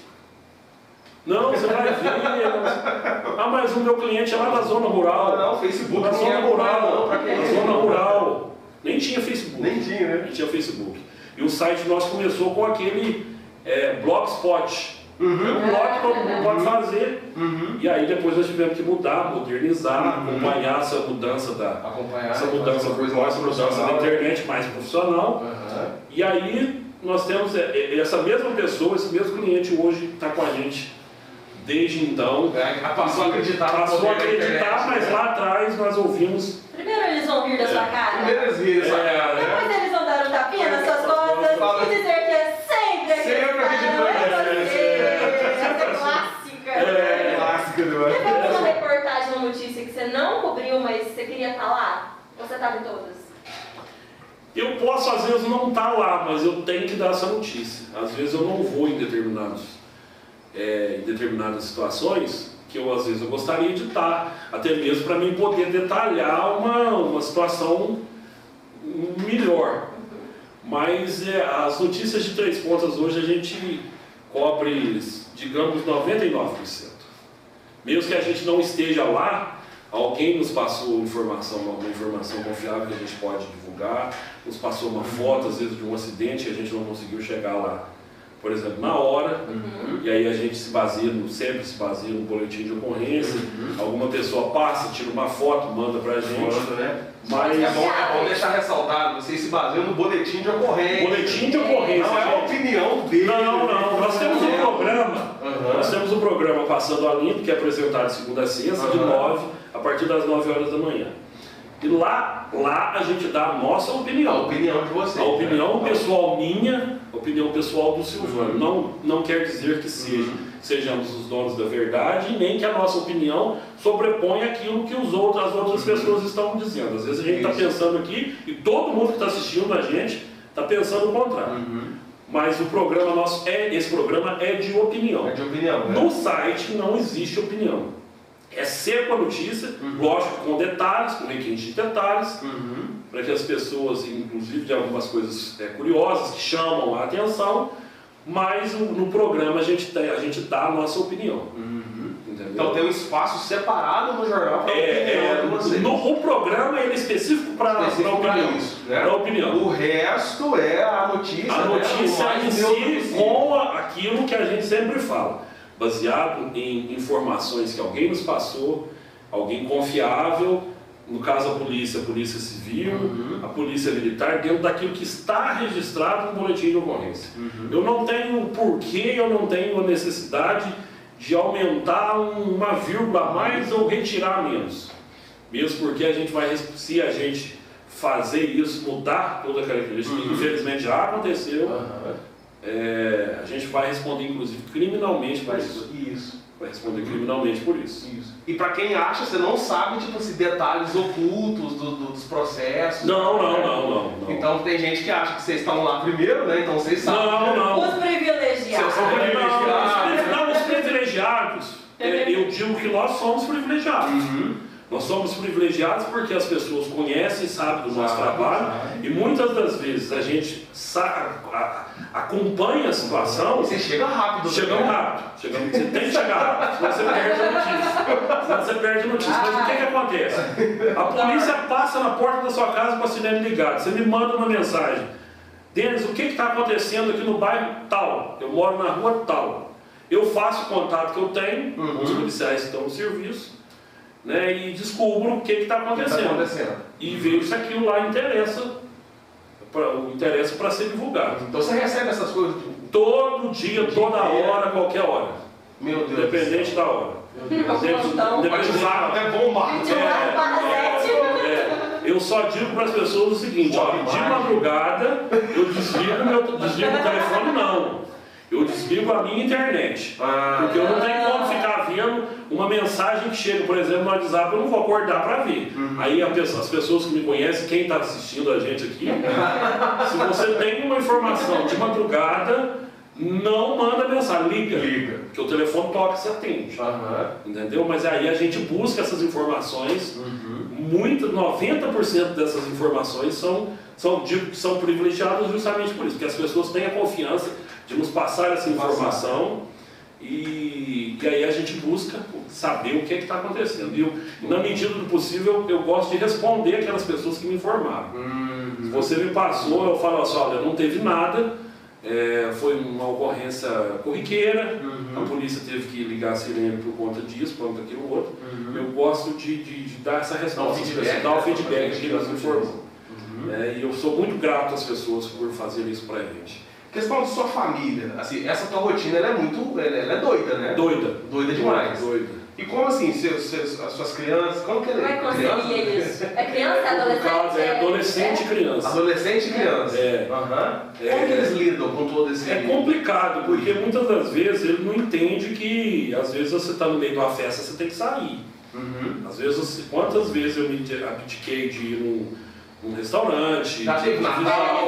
Não, você vai ver. Ah, mas o meu cliente é lá da zona rural. Não, não, Facebook. Da zona rural. Da zona rural. Nem tinha Facebook. Nem tinha, né? Nem tinha Facebook. E o site nosso começou com aquele é, Blogspot. Uhum. É um blog que todo mundo pode fazer. Uhum. E aí depois nós tivemos que mudar, modernizar, uhum. acompanhar essa mudança da acompanhar, essa mudança, essa mudança da internet mais profissional. Uhum. E aí nós temos essa mesma pessoa, esse mesmo cliente hoje está com a gente desde então. É, passou a acreditar, passou a acreditar internet, mas né? lá atrás nós ouvimos. Primeiro eles vão rir da sua cara. Primeiro eles riram da sua cara. Depois é. eles vão dar um tapinha nas suas costas fala... e dizer que é sempre acreditando. Sempre acreditando. É clássica. É, é clássica. Você fez uma reportagem, uma notícia que você não cobriu, mas você queria falar? Ou você estava em todas? Eu posso, às vezes, não estar lá, mas eu tenho que dar essa notícia. Às vezes eu não vou em, determinados, é, em determinadas situações que eu, às vezes, eu gostaria de estar. Até mesmo para mim poder detalhar uma, uma situação melhor. Mas é, as notícias de Três Pontas hoje a gente cobre, digamos, noventa e nove por cento. Mesmo que a gente não esteja lá, alguém nos passou informação, uma informação confiável que a gente pode divulgar, nos passou uma foto, às vezes, de um acidente que a gente não conseguiu chegar lá, por exemplo, na hora, uhum. e aí a gente se baseia, no, sempre se baseia no boletim de ocorrência, uhum. alguma pessoa passa, tira uma foto, manda pra gente, Nossa, né? mas... É bom, é bom deixar ressaltado, vocês se baseiam no boletim de ocorrência. Boletim de ocorrência. Não é a opinião dele. Não, não, não, nós temos um programa, uhum. nós temos um programa Passando a Limpo, que é apresentado de segunda a sexta, uhum. de nove, a partir das nove horas da manhã. E lá, lá a gente dá a nossa opinião. A opinião de vocês. A opinião né? pessoal minha, a opinião pessoal do Silvano. Uhum. Não, não quer dizer que seja, uhum. sejamos os donos da verdade, nem que a nossa opinião sobreponha aquilo que os outros, as outras uhum. pessoas estão dizendo. Às vezes a gente está pensando aqui, e todo mundo que está assistindo a gente está pensando o contrário. Uhum. Mas o programa nosso, é, esse programa é de opinião. É de opinião, né? No site não existe opinião. É seco a notícia, uhum. lógico, com detalhes, com requinte de detalhes, uhum. para que as pessoas, inclusive de algumas coisas é, curiosas, que chamam a atenção, mas no, no programa a gente, tem, a gente dá a nossa opinião. Uhum. Então tem um espaço separado no jornal para é, opinião. É, no, o programa ele é específico para a opinião. Isso, né? Pra opinião. O resto é a notícia. A notícia né? em si com aquilo que a gente sempre fala. Baseado em informações que alguém nos passou, alguém confiável, no caso a polícia, a polícia civil, uhum. a polícia militar, dentro daquilo que está registrado no boletim de ocorrência. Uhum. Eu não tenho porquê, eu não tenho a necessidade de aumentar uma vírgula a mais ou retirar menos. Mesmo porque a gente vai, se a gente fazer isso, mudar toda a característica, uhum. infelizmente já aconteceu. Uhum. É, a gente vai responder, inclusive, criminalmente por isso. isso. Vai responder criminalmente por isso. isso. E para quem acha, você não sabe, tipo, se detalhes ocultos do, do, dos processos. Não, não, né? não, não, não. Então tem gente que acha que vocês estão lá primeiro, né? Então vocês sabem. Não, não. Os privilegiados. São privilegiados. Não, não, os privilegiados. É, eu digo que nós somos privilegiados. Uhum. Nós somos privilegiados porque as pessoas conhecem, sabem do nosso ah, trabalho ah, e muitas das vezes a gente sabe, a, acompanha a situação. Você chega rápido. Chegamos rápido. Chegamos, você tem que chegar rápido, senão você perde a notícia. Senão você perde a notícia. Ah. Mas o que que acontece? A polícia passa na porta da sua casa com a sirene ligada. Você me manda uma mensagem. Denis, o que está acontecendo aqui no bairro tal? Eu moro na rua tal. Eu faço o contato que eu tenho, uhum. os policiais estão no serviço. Né, e descubro o que está acontecendo. Tá acontecendo e vejo se aquilo lá interessa para interessa para ser divulgado. Então você recebe essas coisas todo dia, dia toda inteiro. hora, qualquer hora. Meu Deus. Independente da hora. Eu só digo para as pessoas o seguinte: ó, de madrugada eu desligo meu desligo o telefone não. Eu desligo a minha internet, ah, porque eu não tenho como ficar vendo uma mensagem que chega, por exemplo, no WhatsApp, eu não vou acordar para ver. Uhum. Aí a pessoa, as pessoas que me conhecem, quem está assistindo a gente aqui, se você tem uma informação de madrugada, não manda mensagem, liga, liga. Porque o telefone toca e se atende, uhum. entendeu? Mas aí a gente busca essas informações, uhum. muito, noventa por cento dessas informações são, são, são privilegiadas justamente por isso, porque as pessoas têm a confiança de nos passar essa informação e, e aí a gente busca saber o que é que está acontecendo. E eu, uhum. na medida do possível, eu gosto de responder aquelas pessoas que me informaram. Uhum. Se você me passou, eu falo assim, olha, não teve nada, é, foi uma ocorrência corriqueira, uhum. a polícia teve que ligar a sirene por conta disso, por conta daquilo outro. Uhum. Eu gosto de, de, de dar essa resposta, de dar o feedback que elas me informaram. Uhum. É, e eu sou muito grato às pessoas por fazer isso para a gente. Questão de sua família, assim, essa tua rotina ela é muito, ela é doida, né? Doida. Doida demais. Doida. E como assim, seus, seus, as suas crianças, como que é? Como é que conseguia isso? É criança, adolescente? É adolescente e criança. Adolescente e criança. É. Uhum. É. Como que eles lidam com todo esse... É complicado, porque muitas das vezes ele não entende que, às vezes você está no meio de uma festa, você tem que sair. Uhum. Às vezes, quantas vezes eu me abdiquei de ir num... um restaurante, já teve Natal,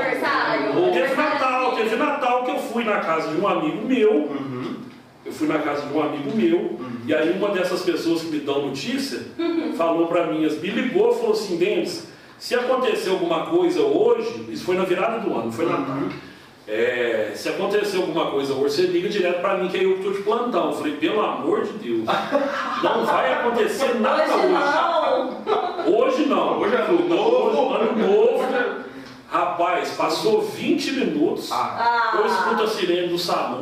teve Natal, teve Natal que eu fui na casa de um amigo meu, uhum. eu fui na casa de um amigo meu, uhum. e aí uma dessas pessoas que me dão notícia, uhum. falou pra mim, me ligou e falou assim, Denis, se acontecer alguma coisa hoje, isso foi na virada do ano, foi uhum. Natal, é, se acontecer alguma coisa hoje, você liga direto pra mim que aí eu tô de plantão. Eu falei, pelo amor de Deus, não vai acontecer nada hoje. Hoje não, hoje é ano novo, ano novo. Rapaz, passou vinte minutos, ah. eu escuto a sirene do SAMU.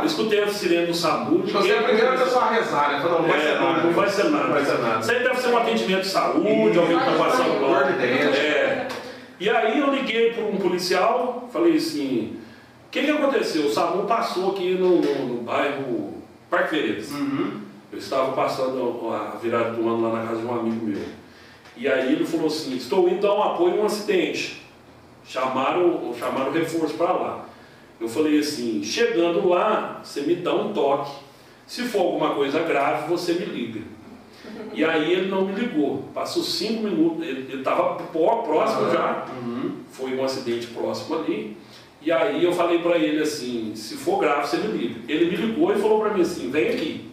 Eu escutei a sirene do SAMU. Você é a primeira pessoa a rezar, né? Não vai, é, ser nada, não vai ser nada. Não vai ser nada. Isso aí deve ser um atendimento de saúde, e... alguém que está passando mal. É. E aí eu liguei para um policial, falei assim, o que que aconteceu? O SAMU passou aqui no, no, no bairro Parque Veredas. Uhum. Eu estava passando a virada do ano lá na casa de um amigo meu. E aí ele falou assim, estou indo dar um apoio a um acidente. Chamaram, chamaram reforço para lá. Eu falei assim, chegando lá, você me dá um toque. Se for alguma coisa grave, você me liga. E aí ele não me ligou. Passou cinco minutos, ele estava próximo já. Uhum. Foi um acidente próximo ali. E aí eu falei para ele assim, se for grave, você me liga. Ele me ligou e falou para mim assim, vem aqui.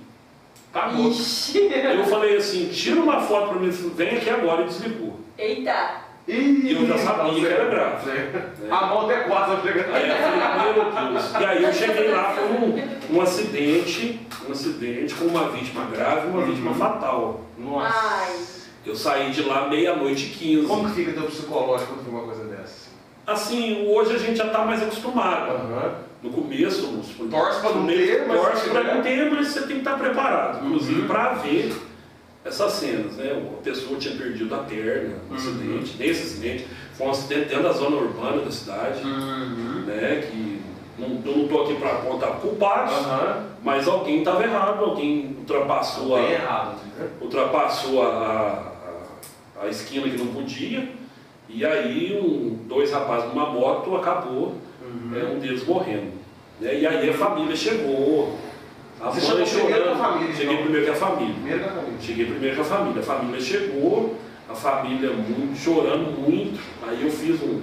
Acabou. Ixi. Eu falei assim, tira uma foto pra mim, vem aqui agora e desligou. Eita! E eu já sabia que era grave. Né? A mão até quase pegando. Aí eu falei, meu Deus. E aí eu cheguei lá, foi um, um acidente, um acidente com uma vítima grave e uma uhum. vítima fatal. Nossa! Ai. Eu saí de lá meia-noite e quinze. Como que fica teu psicológico quando tem uma coisa dessa? Assim, hoje a gente já tá mais acostumado. Uhum. No começo, os policiais, torce para não ter, mas torce para não ter, mas você tem que estar preparado, inclusive uhum. para ver essas cenas, né? Uma pessoa tinha perdido a perna, um uhum. acidente, nesse acidente, foi um acidente dentro da zona urbana da cidade, uhum. né? Que não estou aqui para apontar culpados, uhum. mas alguém estava errado, alguém ultrapassou, a, errado, né? ultrapassou a, a, a, a esquina que não podia, e aí um, dois rapazes numa moto acabou, uhum. é, um deles morrendo. Né? E aí a família chegou. A Você chegou primeiro com a família? Cheguei então. primeiro com a família. Primeiro família. Cheguei primeiro com a família. A família chegou, a família muito, chorando muito. Aí eu fiz, um,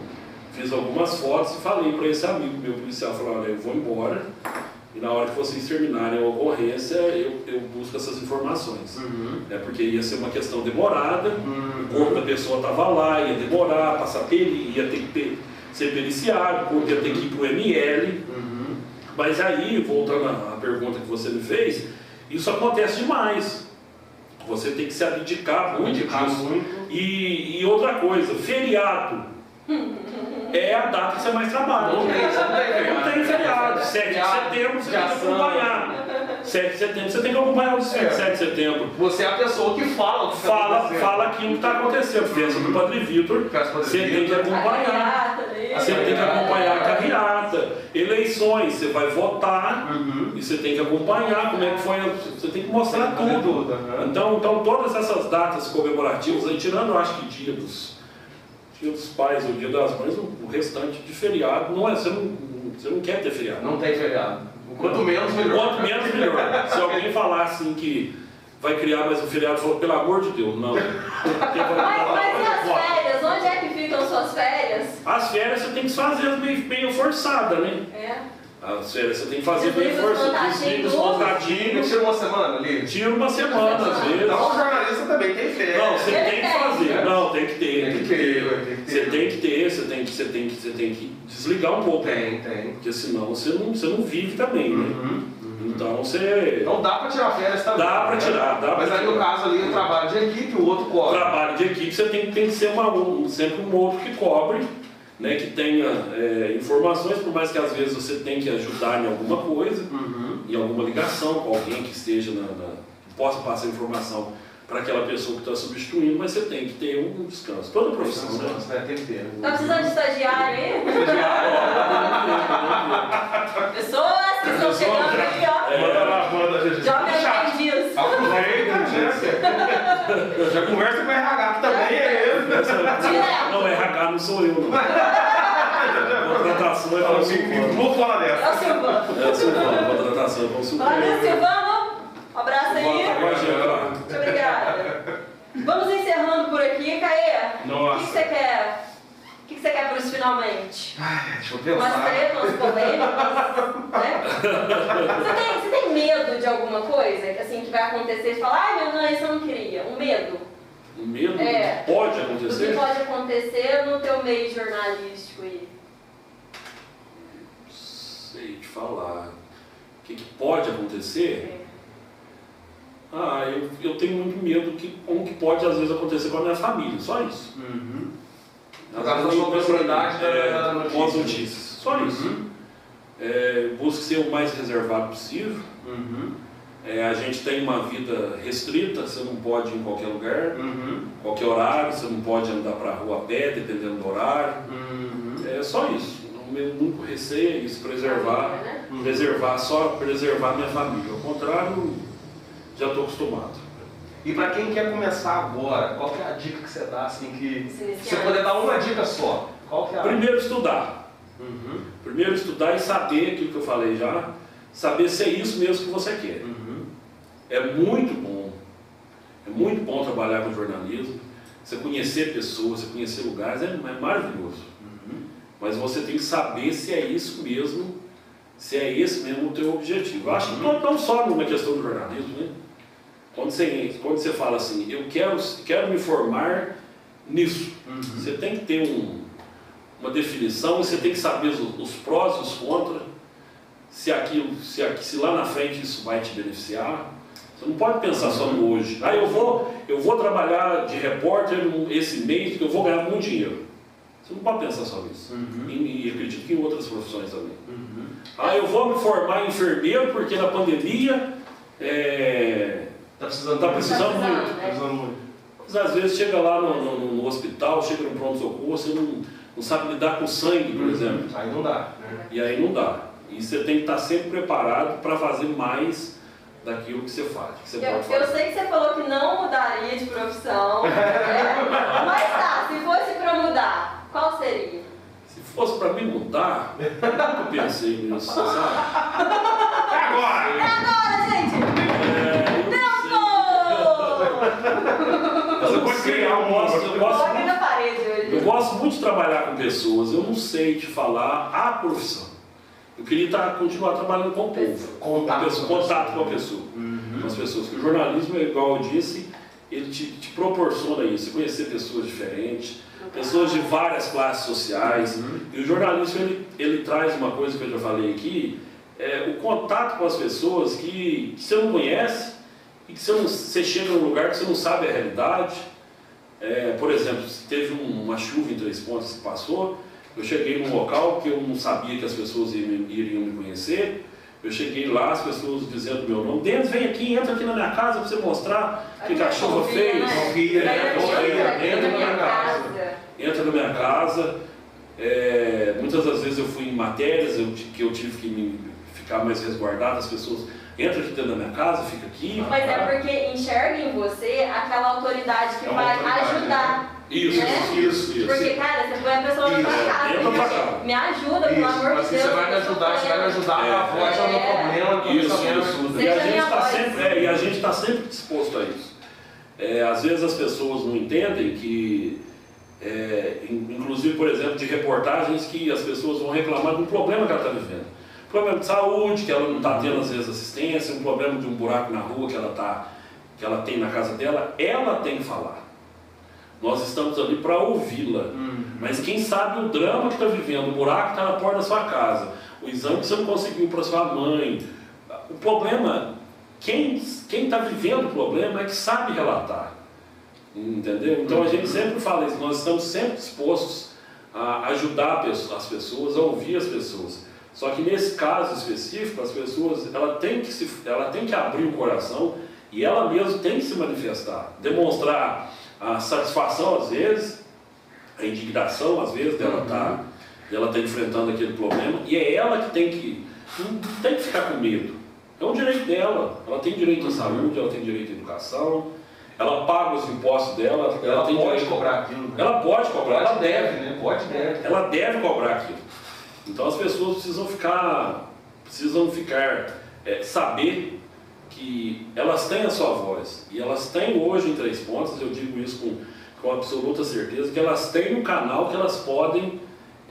fiz algumas fotos e falei para esse amigo meu policial, falei, olha, eu vou embora. E na hora que vocês terminarem a ocorrência, eu, eu busco essas informações. Uhum. Né? Porque ia ser uma questão demorada, uhum. o corpo da pessoa estava lá, ia demorar, passar pele, ia ter que ter, ser periciado, o corpo ia ter que ir para o M L. Uhum. Mas aí, voltando à pergunta que você me fez, isso acontece demais. Você tem que se abdicar muito disso. E, e outra coisa, feriado. É a data que você mais trabalha. Não, não, tem, não tem feriado. sete de setembro você tem que acompanhar. sete de setembro você tem que acompanhar o sete de setembro. Você é a pessoa que fala. Que fala, tá fala aquilo que está acontecendo. Festa do Padre Vitor. Você tem que acompanhar. Você tem que acompanhar a carreata. Eleições, você vai votar uhum. e você tem que acompanhar como é que foi. Você tem que mostrar tem tudo. tudo né? Então, então, todas essas datas comemorativas, aí, tirando, eu acho que dia dos. Dia dos pais, o dia das mães, o restante de feriado, não é, você, não, você não quer ter feriado. Não tem feriado. O quanto não, menos, melhor. Quanto menos, melhor. Se alguém falar assim que vai criar mais um feriado, falou, pelo amor de Deus, não. Mas, mas e as fora. férias? Onde é que ficam suas férias? As férias você tem que fazer meio, meio forçada, né? É. As férias você tem que fazer meio forçada. Os contratinhos. Tira uma semana ali? Tira uma semana, às vezes. Não, jornalista também tem férias. Não, você tem que fazer. Não, tem que ter. Tem que ter. Você tem que ter, você tem que, você tem que, você tem que desligar um pouco. Tem, tem. Porque senão você não, você não vive também, né? Uhum, uhum. Então você... Então dá pra tirar férias também. Dá pra tirar, né? dá pra Mas tirar. aí no caso ali, o trabalho de equipe, o outro cobre. O trabalho de equipe, você tem, tem que ser uma, um, sempre um outro que cobre, né? Que tenha é, informações, por mais que às vezes você tenha que ajudar em alguma coisa, uhum. em alguma ligação com alguém que esteja na... na que possa passar informação para aquela pessoa que está substituindo, mas você tem que ter um descanso. Toda profissão, né? Tem que ter. Tá precisando de estagiário aí? Estagiário? Pessoas que estão chegando aqui, ó. Manda lá, manda a gente. Joga aí dez dias. Aproveita, já conversa com o R H, que também é eu. Não, R H não sou eu, não. Contratação é para o Silvano. Vou falar dessa. É o Silvano. É o Silvano, contratação é para o Silvano. Valeu, Silvano. Um abraço aí. Muito obrigada. Vamos encerrando por aqui, Caê. O que você quer? O que você quer para isso finalmente? Ai, deixa eu pensar. Umas tretas, polêmicas, né? Você tem, você tem medo de alguma coisa assim, que vai acontecer e falar, ai, meu Deus, isso eu não queria. Um medo. Um medo é, que pode acontecer? Que pode acontecer no teu meio jornalístico aí. Não sei te falar. O que, que pode acontecer? É. Ah, eu, eu tenho muito medo que, como que pode às vezes acontecer com a minha família, só isso. Uhum. Por causa da oportunidade é, da notícia. Só isso. Uhum. É, busque ser o mais reservado possível. Uhum. É, a gente tem uma vida restrita, você não pode ir em qualquer lugar, uhum. qualquer horário, você não pode andar para a rua a pé, dependendo do horário. Uhum. É só isso. Meu único receio é isso, preservar, é, né? preservar, só preservar minha família. Ao contrário. Já estou acostumado. E para quem quer começar agora, qual que é a dica que você dá, assim, que se você puder dar uma dica só? Qual que é a... Primeiro estudar. Uhum. Primeiro estudar e saber aquilo que eu falei já, saber se é isso mesmo que você quer. Uhum. É muito bom, é muito bom trabalhar com jornalismo, você conhecer pessoas, você conhecer lugares, é, é maravilhoso. Uhum. Mas você tem que saber se é isso mesmo, se é esse mesmo o teu objetivo. Eu acho que não, não só numa questão do jornalismo, né? Quando você, quando você fala assim, eu quero, quero me formar nisso, uhum. você tem que ter um, uma definição, você tem que saber os, os prós e os contras, se, aquilo, se, se lá na frente isso vai te beneficiar. Você não pode pensar uhum. só no hoje. Ah, eu vou, eu vou trabalhar de repórter esse mês porque eu vou ganhar muito dinheiro. Você não pode pensar só nisso. Uhum. E, e acredito que em outras profissões também. Uhum. Ah, eu vou me formar em enfermeiro porque na pandemia... É... Está precisando, tá precisando, tá precisando muito. Né? Precisando muito. Mas às vezes chega lá no, no, no hospital, chega no pronto-socorro, você não, não sabe lidar com sangue, por uhum. exemplo. Aí não dá. Né? E aí não dá. E você tem que estar sempre preparado para fazer mais daquilo que você faz, que você eu, pode fazer. Eu sei que você falou que não mudaria de profissão, né? Mas tá, se fosse para mudar, qual seria? Se fosse para mim mudar, eu pensei nisso, sabe? É agora! É agora, gente! Tempo! Eu não sei, eu gosto, eu gosto muito, na parede hoje. Eu gosto muito de trabalhar com pessoas, eu não sei te falar a profissão. Eu queria estar, continuar trabalhando com o povo, contato, pessoa, contato com a pessoa, uhum. com as pessoas. Porque o jornalismo, igual eu disse, ele te, te proporciona isso, conhecer pessoas diferentes, pessoas de várias classes sociais. Uhum. E o jornalismo, ele, ele traz uma coisa que eu já falei aqui, é o contato com as pessoas que, que você não conhece e que você, não, você chega num lugar que você não sabe a realidade. É, por exemplo, teve um, uma chuva em Três Pontas que passou. Eu cheguei num local que eu não sabia que as pessoas iriam me conhecer. Eu cheguei lá, as pessoas dizendo meu nome. Denis, vem aqui, entra aqui na minha casa para você mostrar o que a chuva fez. Entra na minha casa. Entra na minha casa. É, muitas das vezes eu fui em matérias eu, que eu tive que me, ficar mais resguardado. As pessoas entram aqui dentro da minha casa, fica aqui. Mas é porque enxerga em você aquela autoridade que é vai autoridade, ajudar. Né? Isso, né? isso, isso. Porque, cara, você põe a pessoa na sua casa. Me ajuda, pelo amor de Deus. Você vai me ajudar, você vai me ajudar é, a voz é, é o meu problema. Isso, isso. E a, gente tá sempre, é, e a gente está sempre disposto a isso. É, às vezes as pessoas não entendem que, é, inclusive, por exemplo, de reportagens que as pessoas vão reclamar de um problema que ela está vivendo. Um problema de saúde, que ela não está tendo, às vezes, assistência, um problema de um buraco na rua que ela, tá, que ela tem na casa dela. Ela tem que falar. Nós estamos ali para ouvi-la, hum. mas quem sabe o drama que está vivendo, o buraco que está na porta da sua casa, o exame que você não conseguiu para sua mãe, o problema, quem está vivendo o problema é que sabe relatar, entendeu? Então a gente sempre fala isso, nós estamos sempre dispostos a ajudar as pessoas, a ouvir as pessoas, só que nesse caso específico, as pessoas, ela tem que, se, ela tem que abrir o coração e ela mesma tem que se manifestar, demonstrar a satisfação, às vezes, a indignação, às vezes, dela tá, dela tá enfrentando aquele problema, e é ela que tem que, não tem que ficar com medo. É um direito dela, ela tem direito à saúde, ela tem direito à educação, ela paga os impostos dela, ela, ela tem pode direito, cobrar aquilo. Né? Ela pode cobrar, ela, ela deve, deve, né? Pode, deve. Ela deve cobrar aquilo. Então as pessoas precisam ficar, precisam ficar, é, saber que elas têm a sua voz, e elas têm hoje em Três Pontas, eu digo isso com, com absoluta certeza, que elas têm um canal que elas podem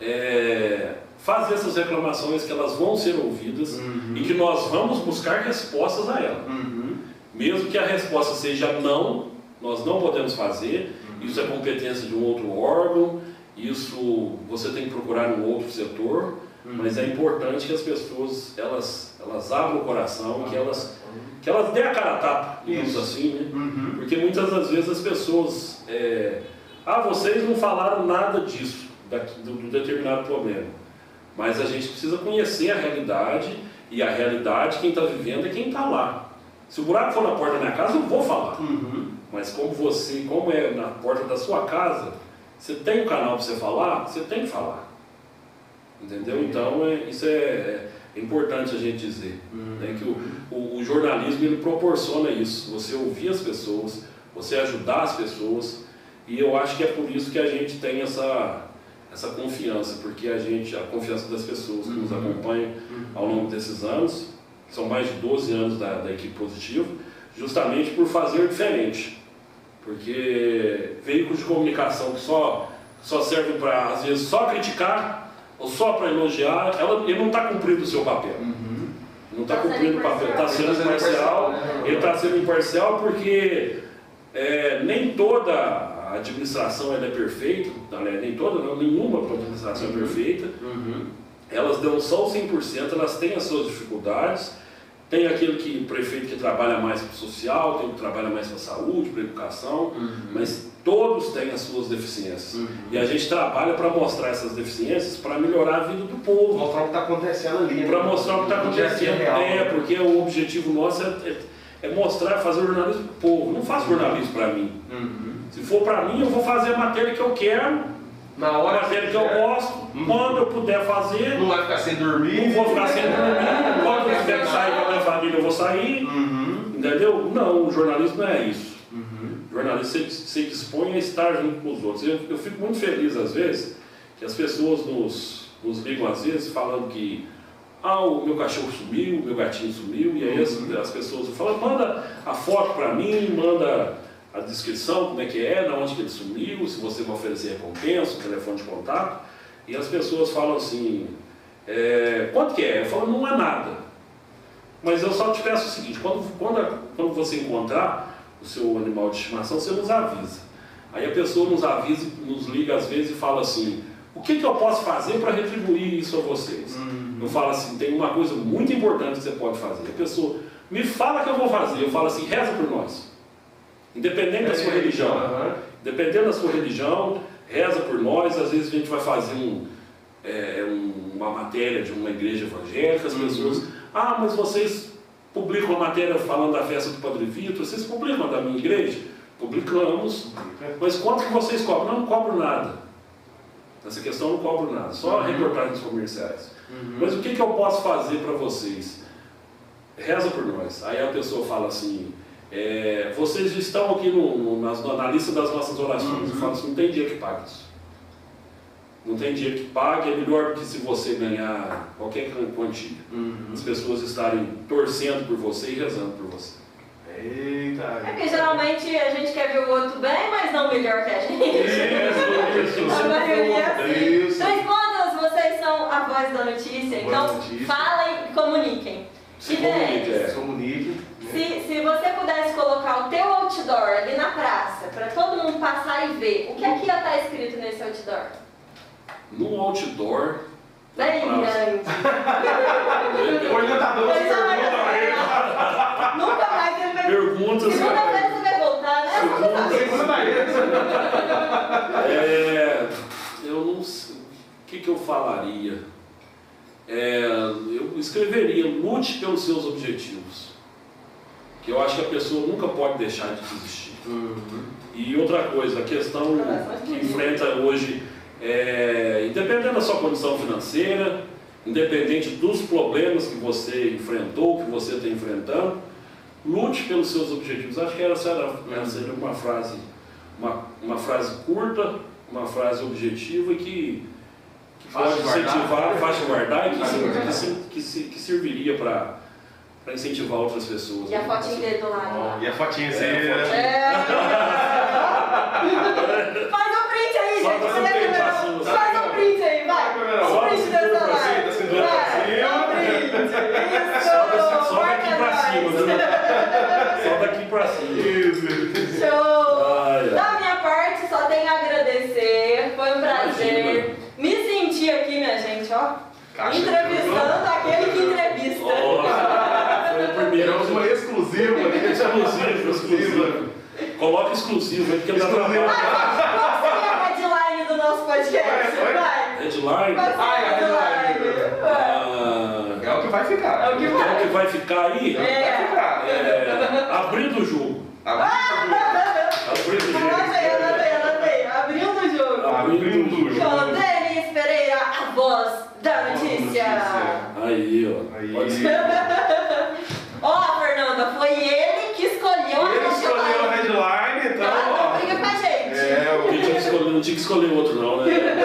é, fazer essas reclamações, que elas vão ser ouvidas, uhum. e que nós vamos buscar respostas a elas. Uhum. Mesmo que a resposta seja não, nós não podemos fazer, uhum. isso é competência de um outro órgão, isso você tem que procurar um outro setor, uhum. mas é importante que as pessoas, elas, elas abram o coração, que elas... que elas dê a cara a tapa, digamos assim, né? Uhum. Porque muitas das vezes as pessoas... É, ah, vocês não falaram nada disso, daqui, do, do determinado problema. Mas a gente precisa conhecer a realidade, e a realidade, quem está vivendo é quem está lá. Se o buraco for na porta da minha casa, eu vou falar. Uhum. Mas como você, como é na porta da sua casa, você tem um canal para você falar, você tem que falar. Entendeu? Uhum. Então, é, isso é... é É importante a gente dizer, hum. né, que o, o, o jornalismo ele proporciona isso, você ouvir as pessoas, você ajudar as pessoas, e eu acho que é por isso que a gente tem essa, essa confiança, porque a gente, a confiança das pessoas que nos acompanham ao longo desses anos, são mais de doze anos da, da Equipe Positiva, justamente por fazer diferente, porque veículos de comunicação que só, só servem para, às vezes, só criticar, ou só para elogiar, ela, ele não está cumprindo o seu papel. Uhum. Não está cumprindo o papel, está sendo imparcial. Ele está sendo imparcial porque é, nem toda a administração ela é perfeita, nem toda, não, nenhuma administração é perfeita. Uhum. Elas dão só o cem por cento, elas têm as suas dificuldades. Tem aquele que, prefeito que trabalha mais para o social, tem que trabalha mais para a saúde, para a educação, uhum. mas todos têm as suas deficiências. Uhum. E a gente trabalha para mostrar essas deficiências, para melhorar a vida do povo. Mostrar o que está acontecendo ali. Para mostrar o que está acontecendo. É, porque o objetivo nosso é, é, é mostrar, fazer jornalismo para o povo. Não faço jornalismo para mim. Uhum. Se for para mim, eu vou fazer a matéria que eu quero. Na hora que eu gosto, hum. quando eu puder fazer. Não vai ficar sem dormir. Não vou ficar sem dormir. Quando eu tiver que sair com a minha família, eu vou sair. Uhum. Entendeu? Não, o jornalismo não é isso. Uhum. O jornalismo se, se dispõe a estar junto com os outros. Eu, eu fico muito feliz, às vezes, que as pessoas nos, nos ligam, às vezes, falando que ah, o meu cachorro sumiu, o meu gatinho sumiu, e aí as, as pessoas falam, manda a foto para mim, manda a descrição, como é que é, de onde que ele sumiu, se você vai oferecer recompensa, o telefone de contato, e as pessoas falam assim, é, quanto que é? Eu falo, não é nada. Mas eu só te peço o seguinte, quando, quando, quando você encontrar o seu animal de estimação, você nos avisa. Aí a pessoa nos avisa, nos liga às vezes e fala assim, o que, que eu posso fazer para retribuir isso a vocês? Hum. Eu falo assim, tem uma coisa muito importante que você pode fazer. A pessoa me fala que eu vou fazer, eu falo assim, reza por nós. Independente da sua religião, uhum. Dependendo da sua religião, reza por nós, às vezes a gente vai fazer um, é, um, uma matéria de uma igreja evangélica, as pessoas, ah, mas vocês publicam a matéria falando da festa do Padre Vitor, vocês publicam da minha igreja? Publicamos, mas quanto que vocês cobram? Não, não cobro nada, nessa questão não cobro nada, só reportagens comerciais, uhum. Mas o que, que eu posso fazer para vocês? Reza por nós. Aí a pessoa fala assim, É, vocês estão aqui no, no, na, na lista das nossas orações. Eu falo assim, não tem dinheiro que pague isso. Não tem dinheiro que pague, é melhor do que se você ganhar qualquer quantia. Uhum. As pessoas estarem torcendo por você e rezando por você. Eita! É que geralmente a gente quer ver o outro bem, mas não melhor que a gente. Isso, isso. A maioria é assim. Isso. Então, quando vocês são a voz da notícia, voz então notícia. Falem e comuniquem. Se comuniquem. Comuniquem. Se, se você pudesse colocar o teu outdoor ali na praça, para todo mundo passar e ver, o que aqui ia estar escrito nesse outdoor? No outdoor... Bem grande! Nunca mais ele vai... Perguntas... Segunda vez você vai voltar, né? É... Eu não sei... O que, que eu falaria? É, eu escreveria, lute pelos seus objetivos. Que eu acho que a pessoa nunca pode deixar de desistir. Uhum. E outra coisa, a questão que enfrenta hoje, é, independente da sua condição financeira, independente dos problemas que você enfrentou, que você está enfrentando, lute pelos seus objetivos. Acho que essa era, essa era uma frase, uma, uma frase curta, uma frase objetiva e que, que pode incentivar, faz guardar e que, que, que, que serviria para... para incentivar outras pessoas. E a fotinha dele do lado. Lá. E a fotinha assim. É, é. Faz um print aí, só gente. Faz um print, assunto, faz um print aí, vai. Só um print dessa live. Só um print. Só daqui pra cima. Só daqui pra cima. Show. Ai, da minha parte, só tenho a agradecer. Foi um prazer. Me senti aqui, minha gente, ó. Entrevistando aquele que entrevista. Tiramos uma exclusiva, né? Exclusiva, exclusiva. Coloca exclusiva, porque não dá pra ver. Ah, qual é a headline do nosso podcast? Vai, vai. Headline? Ah, é a headline. É o que vai ficar. É o que vai, é o que vai ficar aí? É. É. É. Abrindo o jogo. Ah, abrindo o jogo. Anotei, anotei, anotei. Abrindo o jogo. Abrindo o jogo. Denis Pereira, a voz da notícia. Aí, ó. Aí. Ó, oh, Fernanda, foi ele que escolheu a ele headline. Escolheu a headline, então... Ela não briga com a gente. É, eu... eu tinha que escolher, não tinha que escolher outro não, né?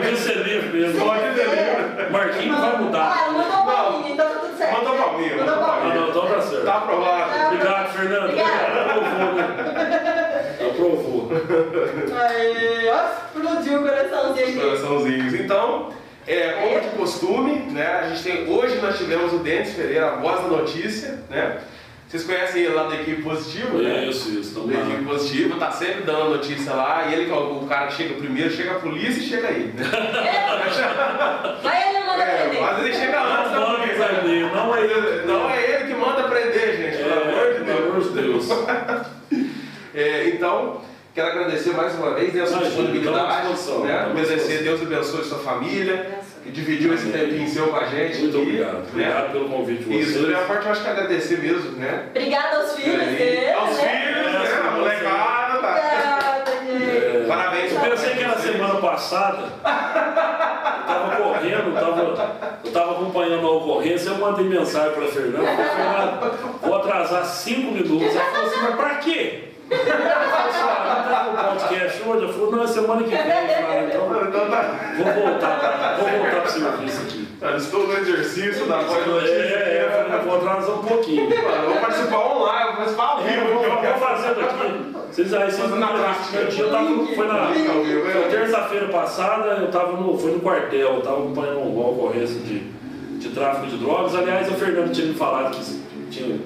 Podia ser livre mesmo. Pode ser livre. Marquinhos vai mudar. Ah, mandou o palminho, então tá tudo certo. Mandou o palminho. Mandou o palminho. Não, então tá certo. Tá aprovado. Obrigado, Fernanda. Obrigado. Aprovou, né? Aprovou. Aí, ó, explodiu o coraçãozinho aqui. Coraçãozinhos. Então... É, como de costume, né? A gente tem, hoje nós tivemos o Denis Pereira, a voz da notícia, né? Vocês conhecem ele lá da Equipe Positiva, né? Isso, isso, também. Da Equipe Positiva, tá sempre dando notícia lá, e ele que é o cara que chega primeiro, chega a polícia e chega aí, né? Aí ele manda é, prender. Mas ele chega antes da polícia. Não, não, é ele, não é ele que manda prender, gente, pelo amor de Deus. Pelo amor de Deus. É, então... Quero agradecer mais uma vez, né, a sua disponibilidade, né, agradecer, Deus abençoe sua família, que dividiu esse tempinho seu com a gente. Muito obrigado, e, obrigado né, pelo convite de vocês. Isso, da minha parte eu acho que agradecer mesmo, né. Obrigada aos filhos dele. Aos né? filhos, né, né? A molecada. Tá. É, parabéns. Eu pensei que era semana passada, eu tava correndo, tava... Eu estava acompanhando a ocorrência, eu mandei mensagem para a Fernanda, Fernanda, vou atrasar cinco minutos. Ela falou assim, mas para quê? Eu falei assim, ah, não tá no podcast hoje? Eu falei, não, é semana que vem. Cara, então vou voltar, vou voltar para o serviço aqui. Eu estou no exercício da voz notícia. É, eu vou atrasar um pouquinho. Eu vou participar online, vou participar ao vivo. Eu vou fazendo aqui. Vocês aí, vocês na prática. Eu tava, foi na, na terça-feira passada, eu estava no, foi no quartel, eu estava acompanhando uma ocorrência de, de tráfico de drogas. Aliás, o Fernando tinha me falado que tinha,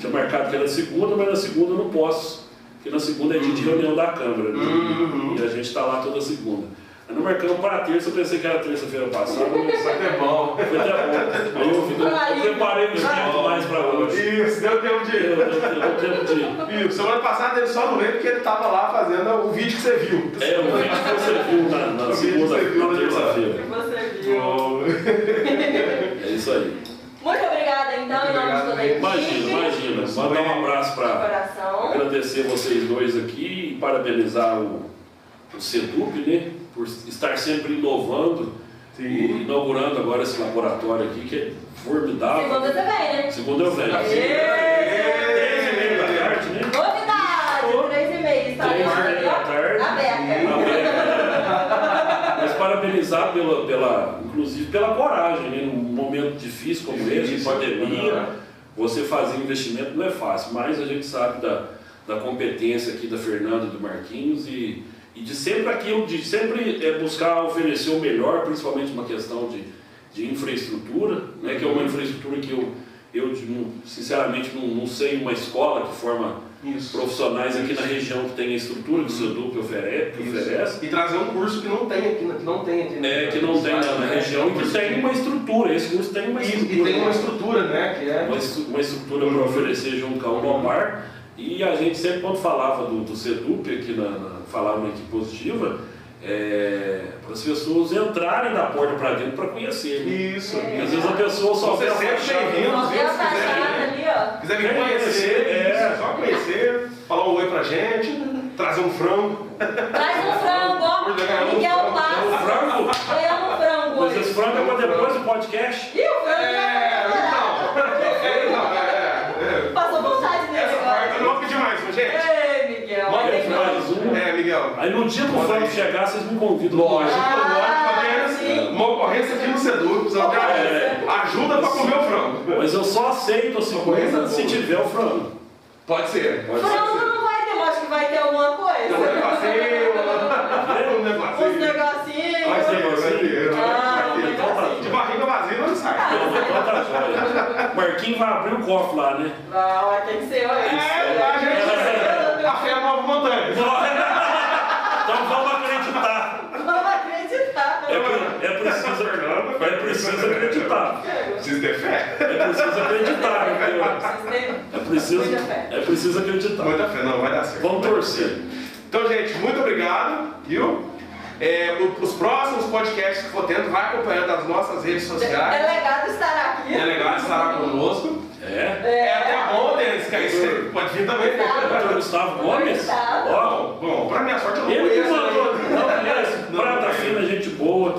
tinha marcado que era segunda, mas na segunda eu não posso, porque na segunda é dia de reunião da Câmara, né? E a gente está lá toda segunda. Aí não marcamos para terça, eu pensei que era terça-feira passada. Foi até bom. Foi até bom. Aí eu, eu, eu preparei meu tempo mais para hoje. Isso, deu tempo de ir. Deu tempo de ir. Semana passada ele só não veio porque ele estava lá fazendo o vídeo que você viu. É, o vídeo que você viu na, na segunda, na terça-feira. Você viu. Bom. É isso aí. Muito obrigada, então, em nome de toda a equipe. Imagina, imagina. Mandar um abraço para agradecer vocês dois aqui e parabenizar o, o CEDUP, né? Por estar sempre inovando. Sim. E inaugurando agora esse laboratório aqui que é formidável. Segunda também, né? Segunda eu venho. três e meia da tarde, né? Novidade, três e meia. três e meia da tarde. Aberta. Mas parabenizar pela, pela, inclusive pela coragem, né? Num momento difícil como esse, de pandemia, você fazer investimento não é fácil, mas a gente sabe da, da competência aqui da Fernanda e do Marquinhos e E de sempre aquilo, de sempre é, buscar oferecer o melhor, principalmente uma questão de, de infraestrutura, né, que é uma infraestrutura que eu, eu sinceramente, não, não sei uma escola que forma Isso. profissionais aqui Isso. na região que tem a estrutura que o CEDUP oferece, oferece. E trazer um curso que não tem aqui, que não tem aqui. Né? É, que não tem na, na região, que tem uma estrutura, esse curso tem uma estrutura. E, e tem uma estrutura, né? Que é... uma, uma estrutura para oferecer junto a um Lombar. E a gente sempre, quando falava do, do CEDUP, aqui na, na, falava na Equipe Positiva, é, para as pessoas entrarem da porta para dentro para conhecer. Né? Isso. É. Às vezes a pessoa só quer sempre bem-vindo, se quiser, quiser me conhecer, é, só conhecer, falar um oi para gente, trazer um frango. Traz um frango, Miguel é um passo. Um frango? Eu amo frango. Mas esse frango é para depois do podcast. E o frango? É, então. É, Passou vontade nele agora. Eu não pedi mais, gente. É, Miguel. Manda mais um. É, Miguel. Aí no dia que o Franco chegar, vocês me convidam. Lógico, lógico. Uma ocorrência aqui no CEDUP. Ajuda pra comer o frango. Mas eu só aceito assim, ocorrência se tiver o frango. Pode ser. Frango não vai ter, eu acho que vai ter alguma coisa. Um negocinho. Um negocinho. Uns negocinhos. Vai ser, vai ter. De barriga vazia não sai. Marquinhos vai abrir o cofre lá, né? Vai, tem que ser. É, a gente vai. A fé é nova montanha. Então vamos acreditar. Vamos acreditar. É, é, preciso, é preciso acreditar. Precisa ter fé. É preciso acreditar. É preciso, é preciso acreditar. Muita fé, não, vai dar certo. Vamos torcer. Então, gente, muito obrigado, viu? É, os próximos podcasts que for tendo, vai acompanhando as nossas redes sociais. É legal estar aqui. É legal estar conosco. É. É, é até bom, Denis, que aí você pode vir também. O Gustavo Gomes? Bom, bom, pra minha sorte eu não conheço. Não, prata fina, gente boa,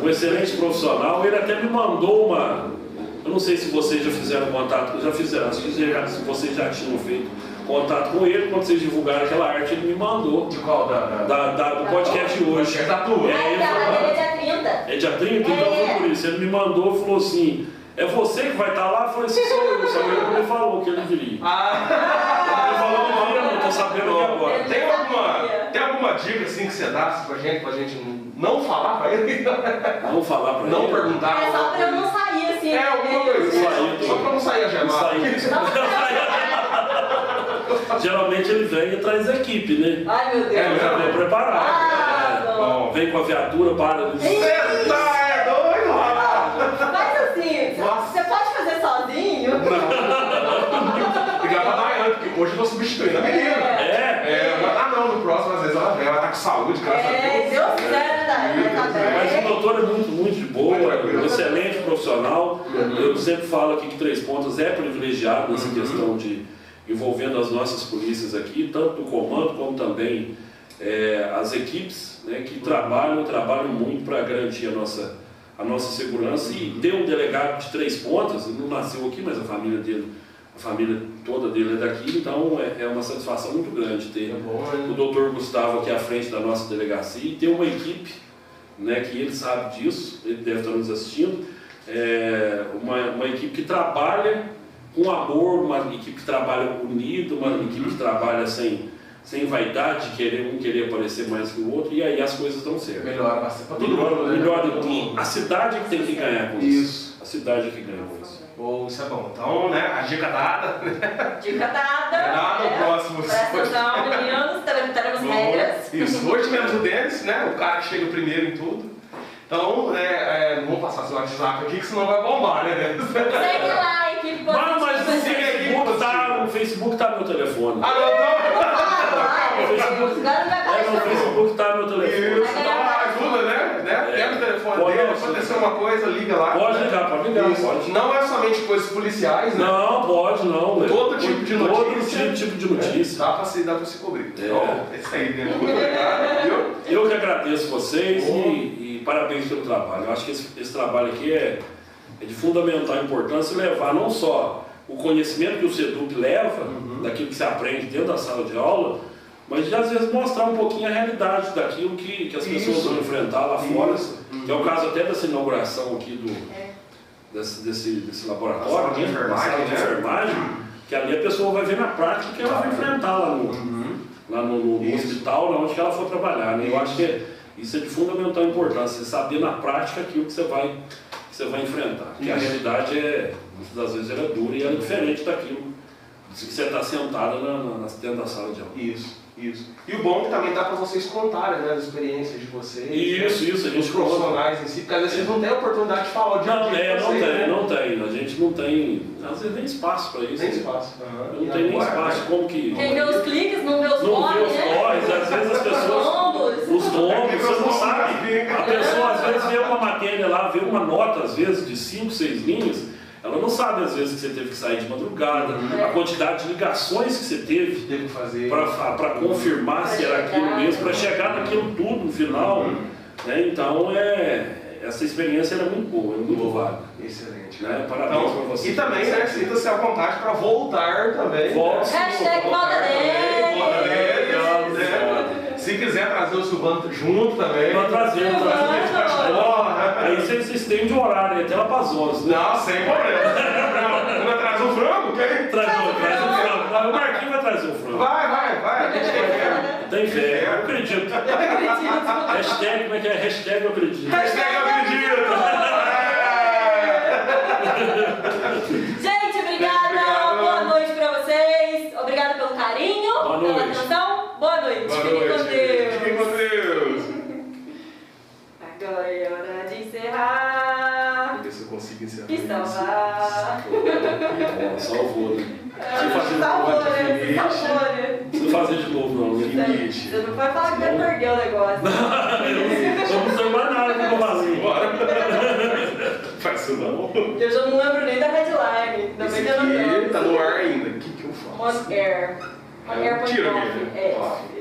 um excelente profissional. Ele até me mandou uma. Eu não sei se vocês já fizeram contato, já fizeram, se vocês já tinham feito contato com ele, quando vocês divulgaram aquela arte, ele me mandou. De qual? Da, da, da, da, do podcast da hoje. É da tua. É, ele falou, é dia trinta. É dia trinta? É. Então foi por isso. Ele me mandou e falou assim, é você que vai estar lá? Eu falei assim, sou eu. Só ele não me falou que ele viria. Ah. Ele falou, não, eu não tô sabendo aqui agora. Tem alguma, tem alguma dica assim que você dá pra gente, pra gente não falar pra ele? Não falar pra não ele? Não perguntar. É só pra eu não sair assim. É, alguma coisa. Sair, só pra não sair a gemada. Geralmente ele vem e traz a equipe, né? Ai, meu Deus. É, já vem preparado. Ah, é. Bom, vem com a viatura, para. Você tá é doido, rapaz! Mas assim, nossa, você pode fazer sozinho? Não. Ligar pra Daiane, porque hoje eu vou substituir a menina. É? É, mas ah, não, no próximo, às vezes ela vai estar com saúde, graças a Deus. É, Deus quiser, né? Mas o doutor é muito, muito de boa, muito excelente profissional. Uhum. Eu sempre falo aqui que Três Pontas é privilegiado nessa uhum. questão de. Envolvendo as nossas polícias aqui, tanto do comando como também é, as equipes, né, que trabalham, trabalham muito para garantir a nossa, a nossa segurança, e tem um delegado de Três Pontas, ele não nasceu aqui, mas a família dele, a família toda dele é daqui, então é, é uma satisfação muito grande ter é bom, o doutor Gustavo aqui à frente da nossa delegacia, e ter uma equipe, né, que ele sabe disso, ele deve estar nos assistindo, é uma, uma equipe que trabalha com amor, uma equipe que trabalha unida, uma equipe que trabalha sem... sem vaidade, querer, um querer aparecer mais que o outro, e aí as coisas dão certo. Melhor, melhor, né? melhor, a cidade é que tem que ganhar com isso. isso. A cidade é que ganha com isso. Oh, isso é bom. Então, né, a dica dada. Dica dada. Dada, é, o próximo. Prestação, meninos, teremos regras. Isso, hoje tivemos o Denis, né, o cara que chega primeiro em tudo. Então, é, é, não vou passar seu WhatsApp aqui, que senão vai bombar, né, Denis? Segue lá, equipe positiva. Não, mas no Facebook, tá, no Facebook tá meu telefone. Ah, não, não. Facebook, é, no Facebook tá meu telefone. Isso, dá uma ajuda, né? né? É. Pega o telefone pode dele, se acontecer alguma coisa, liga lá. Pode ligar, pode ligar. Pode. Não é somente coisas policiais, né? Não, pode não. Né? Todo tipo de notícia. Todo tipo de notícia. É. Dá para se, dá para se cobrir. É. Então, é isso aí, né? Viu? Eu que agradeço vocês e, e parabéns pelo trabalho. Eu acho que esse, esse trabalho aqui é, é de fundamental importância, levar não só o conhecimento que o CEDUP leva, uhum. daquilo que se aprende dentro da sala de aula, mas de, às vezes, mostrar um pouquinho a realidade daquilo que, que as pessoas isso. vão enfrentar lá isso. fora. Uhum. Que é o caso até dessa inauguração aqui do, é. desse, desse, desse laboratório, de enfermagem, de enfermagem, que ali a pessoa vai ver na prática que ela vai enfrentar lá no, uhum. lá no, no, no hospital, lá onde ela for trabalhar. Né? Eu acho que é, isso é de fundamental importância, você saber na prática aquilo que você vai, que você vai enfrentar. Porque isso. a realidade, é, muitas das vezes, ela é dura e ela é diferente daquilo que você está sentada na, na, dentro da sala de aula. Isso. Isso. E o bom é que também dá para vocês contarem, né, as experiências de vocês. Isso, né? isso. A gente os profissionais em si, porque às vezes vocês não têm a oportunidade de falar o dia Não, é, não tem, né? não tem. A gente não tem, às vezes, nem espaço para isso. Nem espaço. Uhum. Eu não tenho nem espaço. Como que... Quem vê os cliques, não vê os corres. Não vê os corres. Às vezes as pessoas... os combos, você não sabe. A pessoa, às vezes, vê uma matéria lá, vê uma nota, às vezes, de cinco, seis linhas. Ela não sabe, às vezes, que você teve que sair de madrugada, é. a quantidade de ligações que você teve para confirmar se era aquilo mesmo, para chegar naquilo tudo no final. Uhum. Né? Então, é, essa experiência era muito boa, é muito válida. Excelente. Né? Parabéns então, para você. E também, né, sinta-se à vontade para voltar também. Volte. Hashtag volta dele. Volta dele. Se quiser trazer o Silvano junto também. Nós trazemos. Aí você, você estende o horário, até lá para as onze. Não, sem problema. Não vai trazer um frango? Quem? Traz um frango. O Marquinhos vai trazer um frango. Vai, vai, vai. A gente tem fé. Tem fé, eu acredito. Eu acredito. Hashtag, como é que é? Hashtag eu acredito. Hashtag eu acredito. Gente, obrigada. Boa noite para vocês. Obrigada pelo carinho, pela atenção. Boa noite. Fiquem com Deus. Fiquem com Deus. Agora é hora de encerrar. Vamos ver se eu consigo encerrar. E salvar. Salvou, né? Salvou, né? Salvou, né? Não precisa fazer de novo, não. Você não vai falar que vai perder o negócio. Não, não precisa mais nada que eu vou fazer. Bora. Faz isso não. Eu já não lembro nem da headline. Esse aqui tá no ar ainda. O que que eu faço? On air. On air. Tira. É.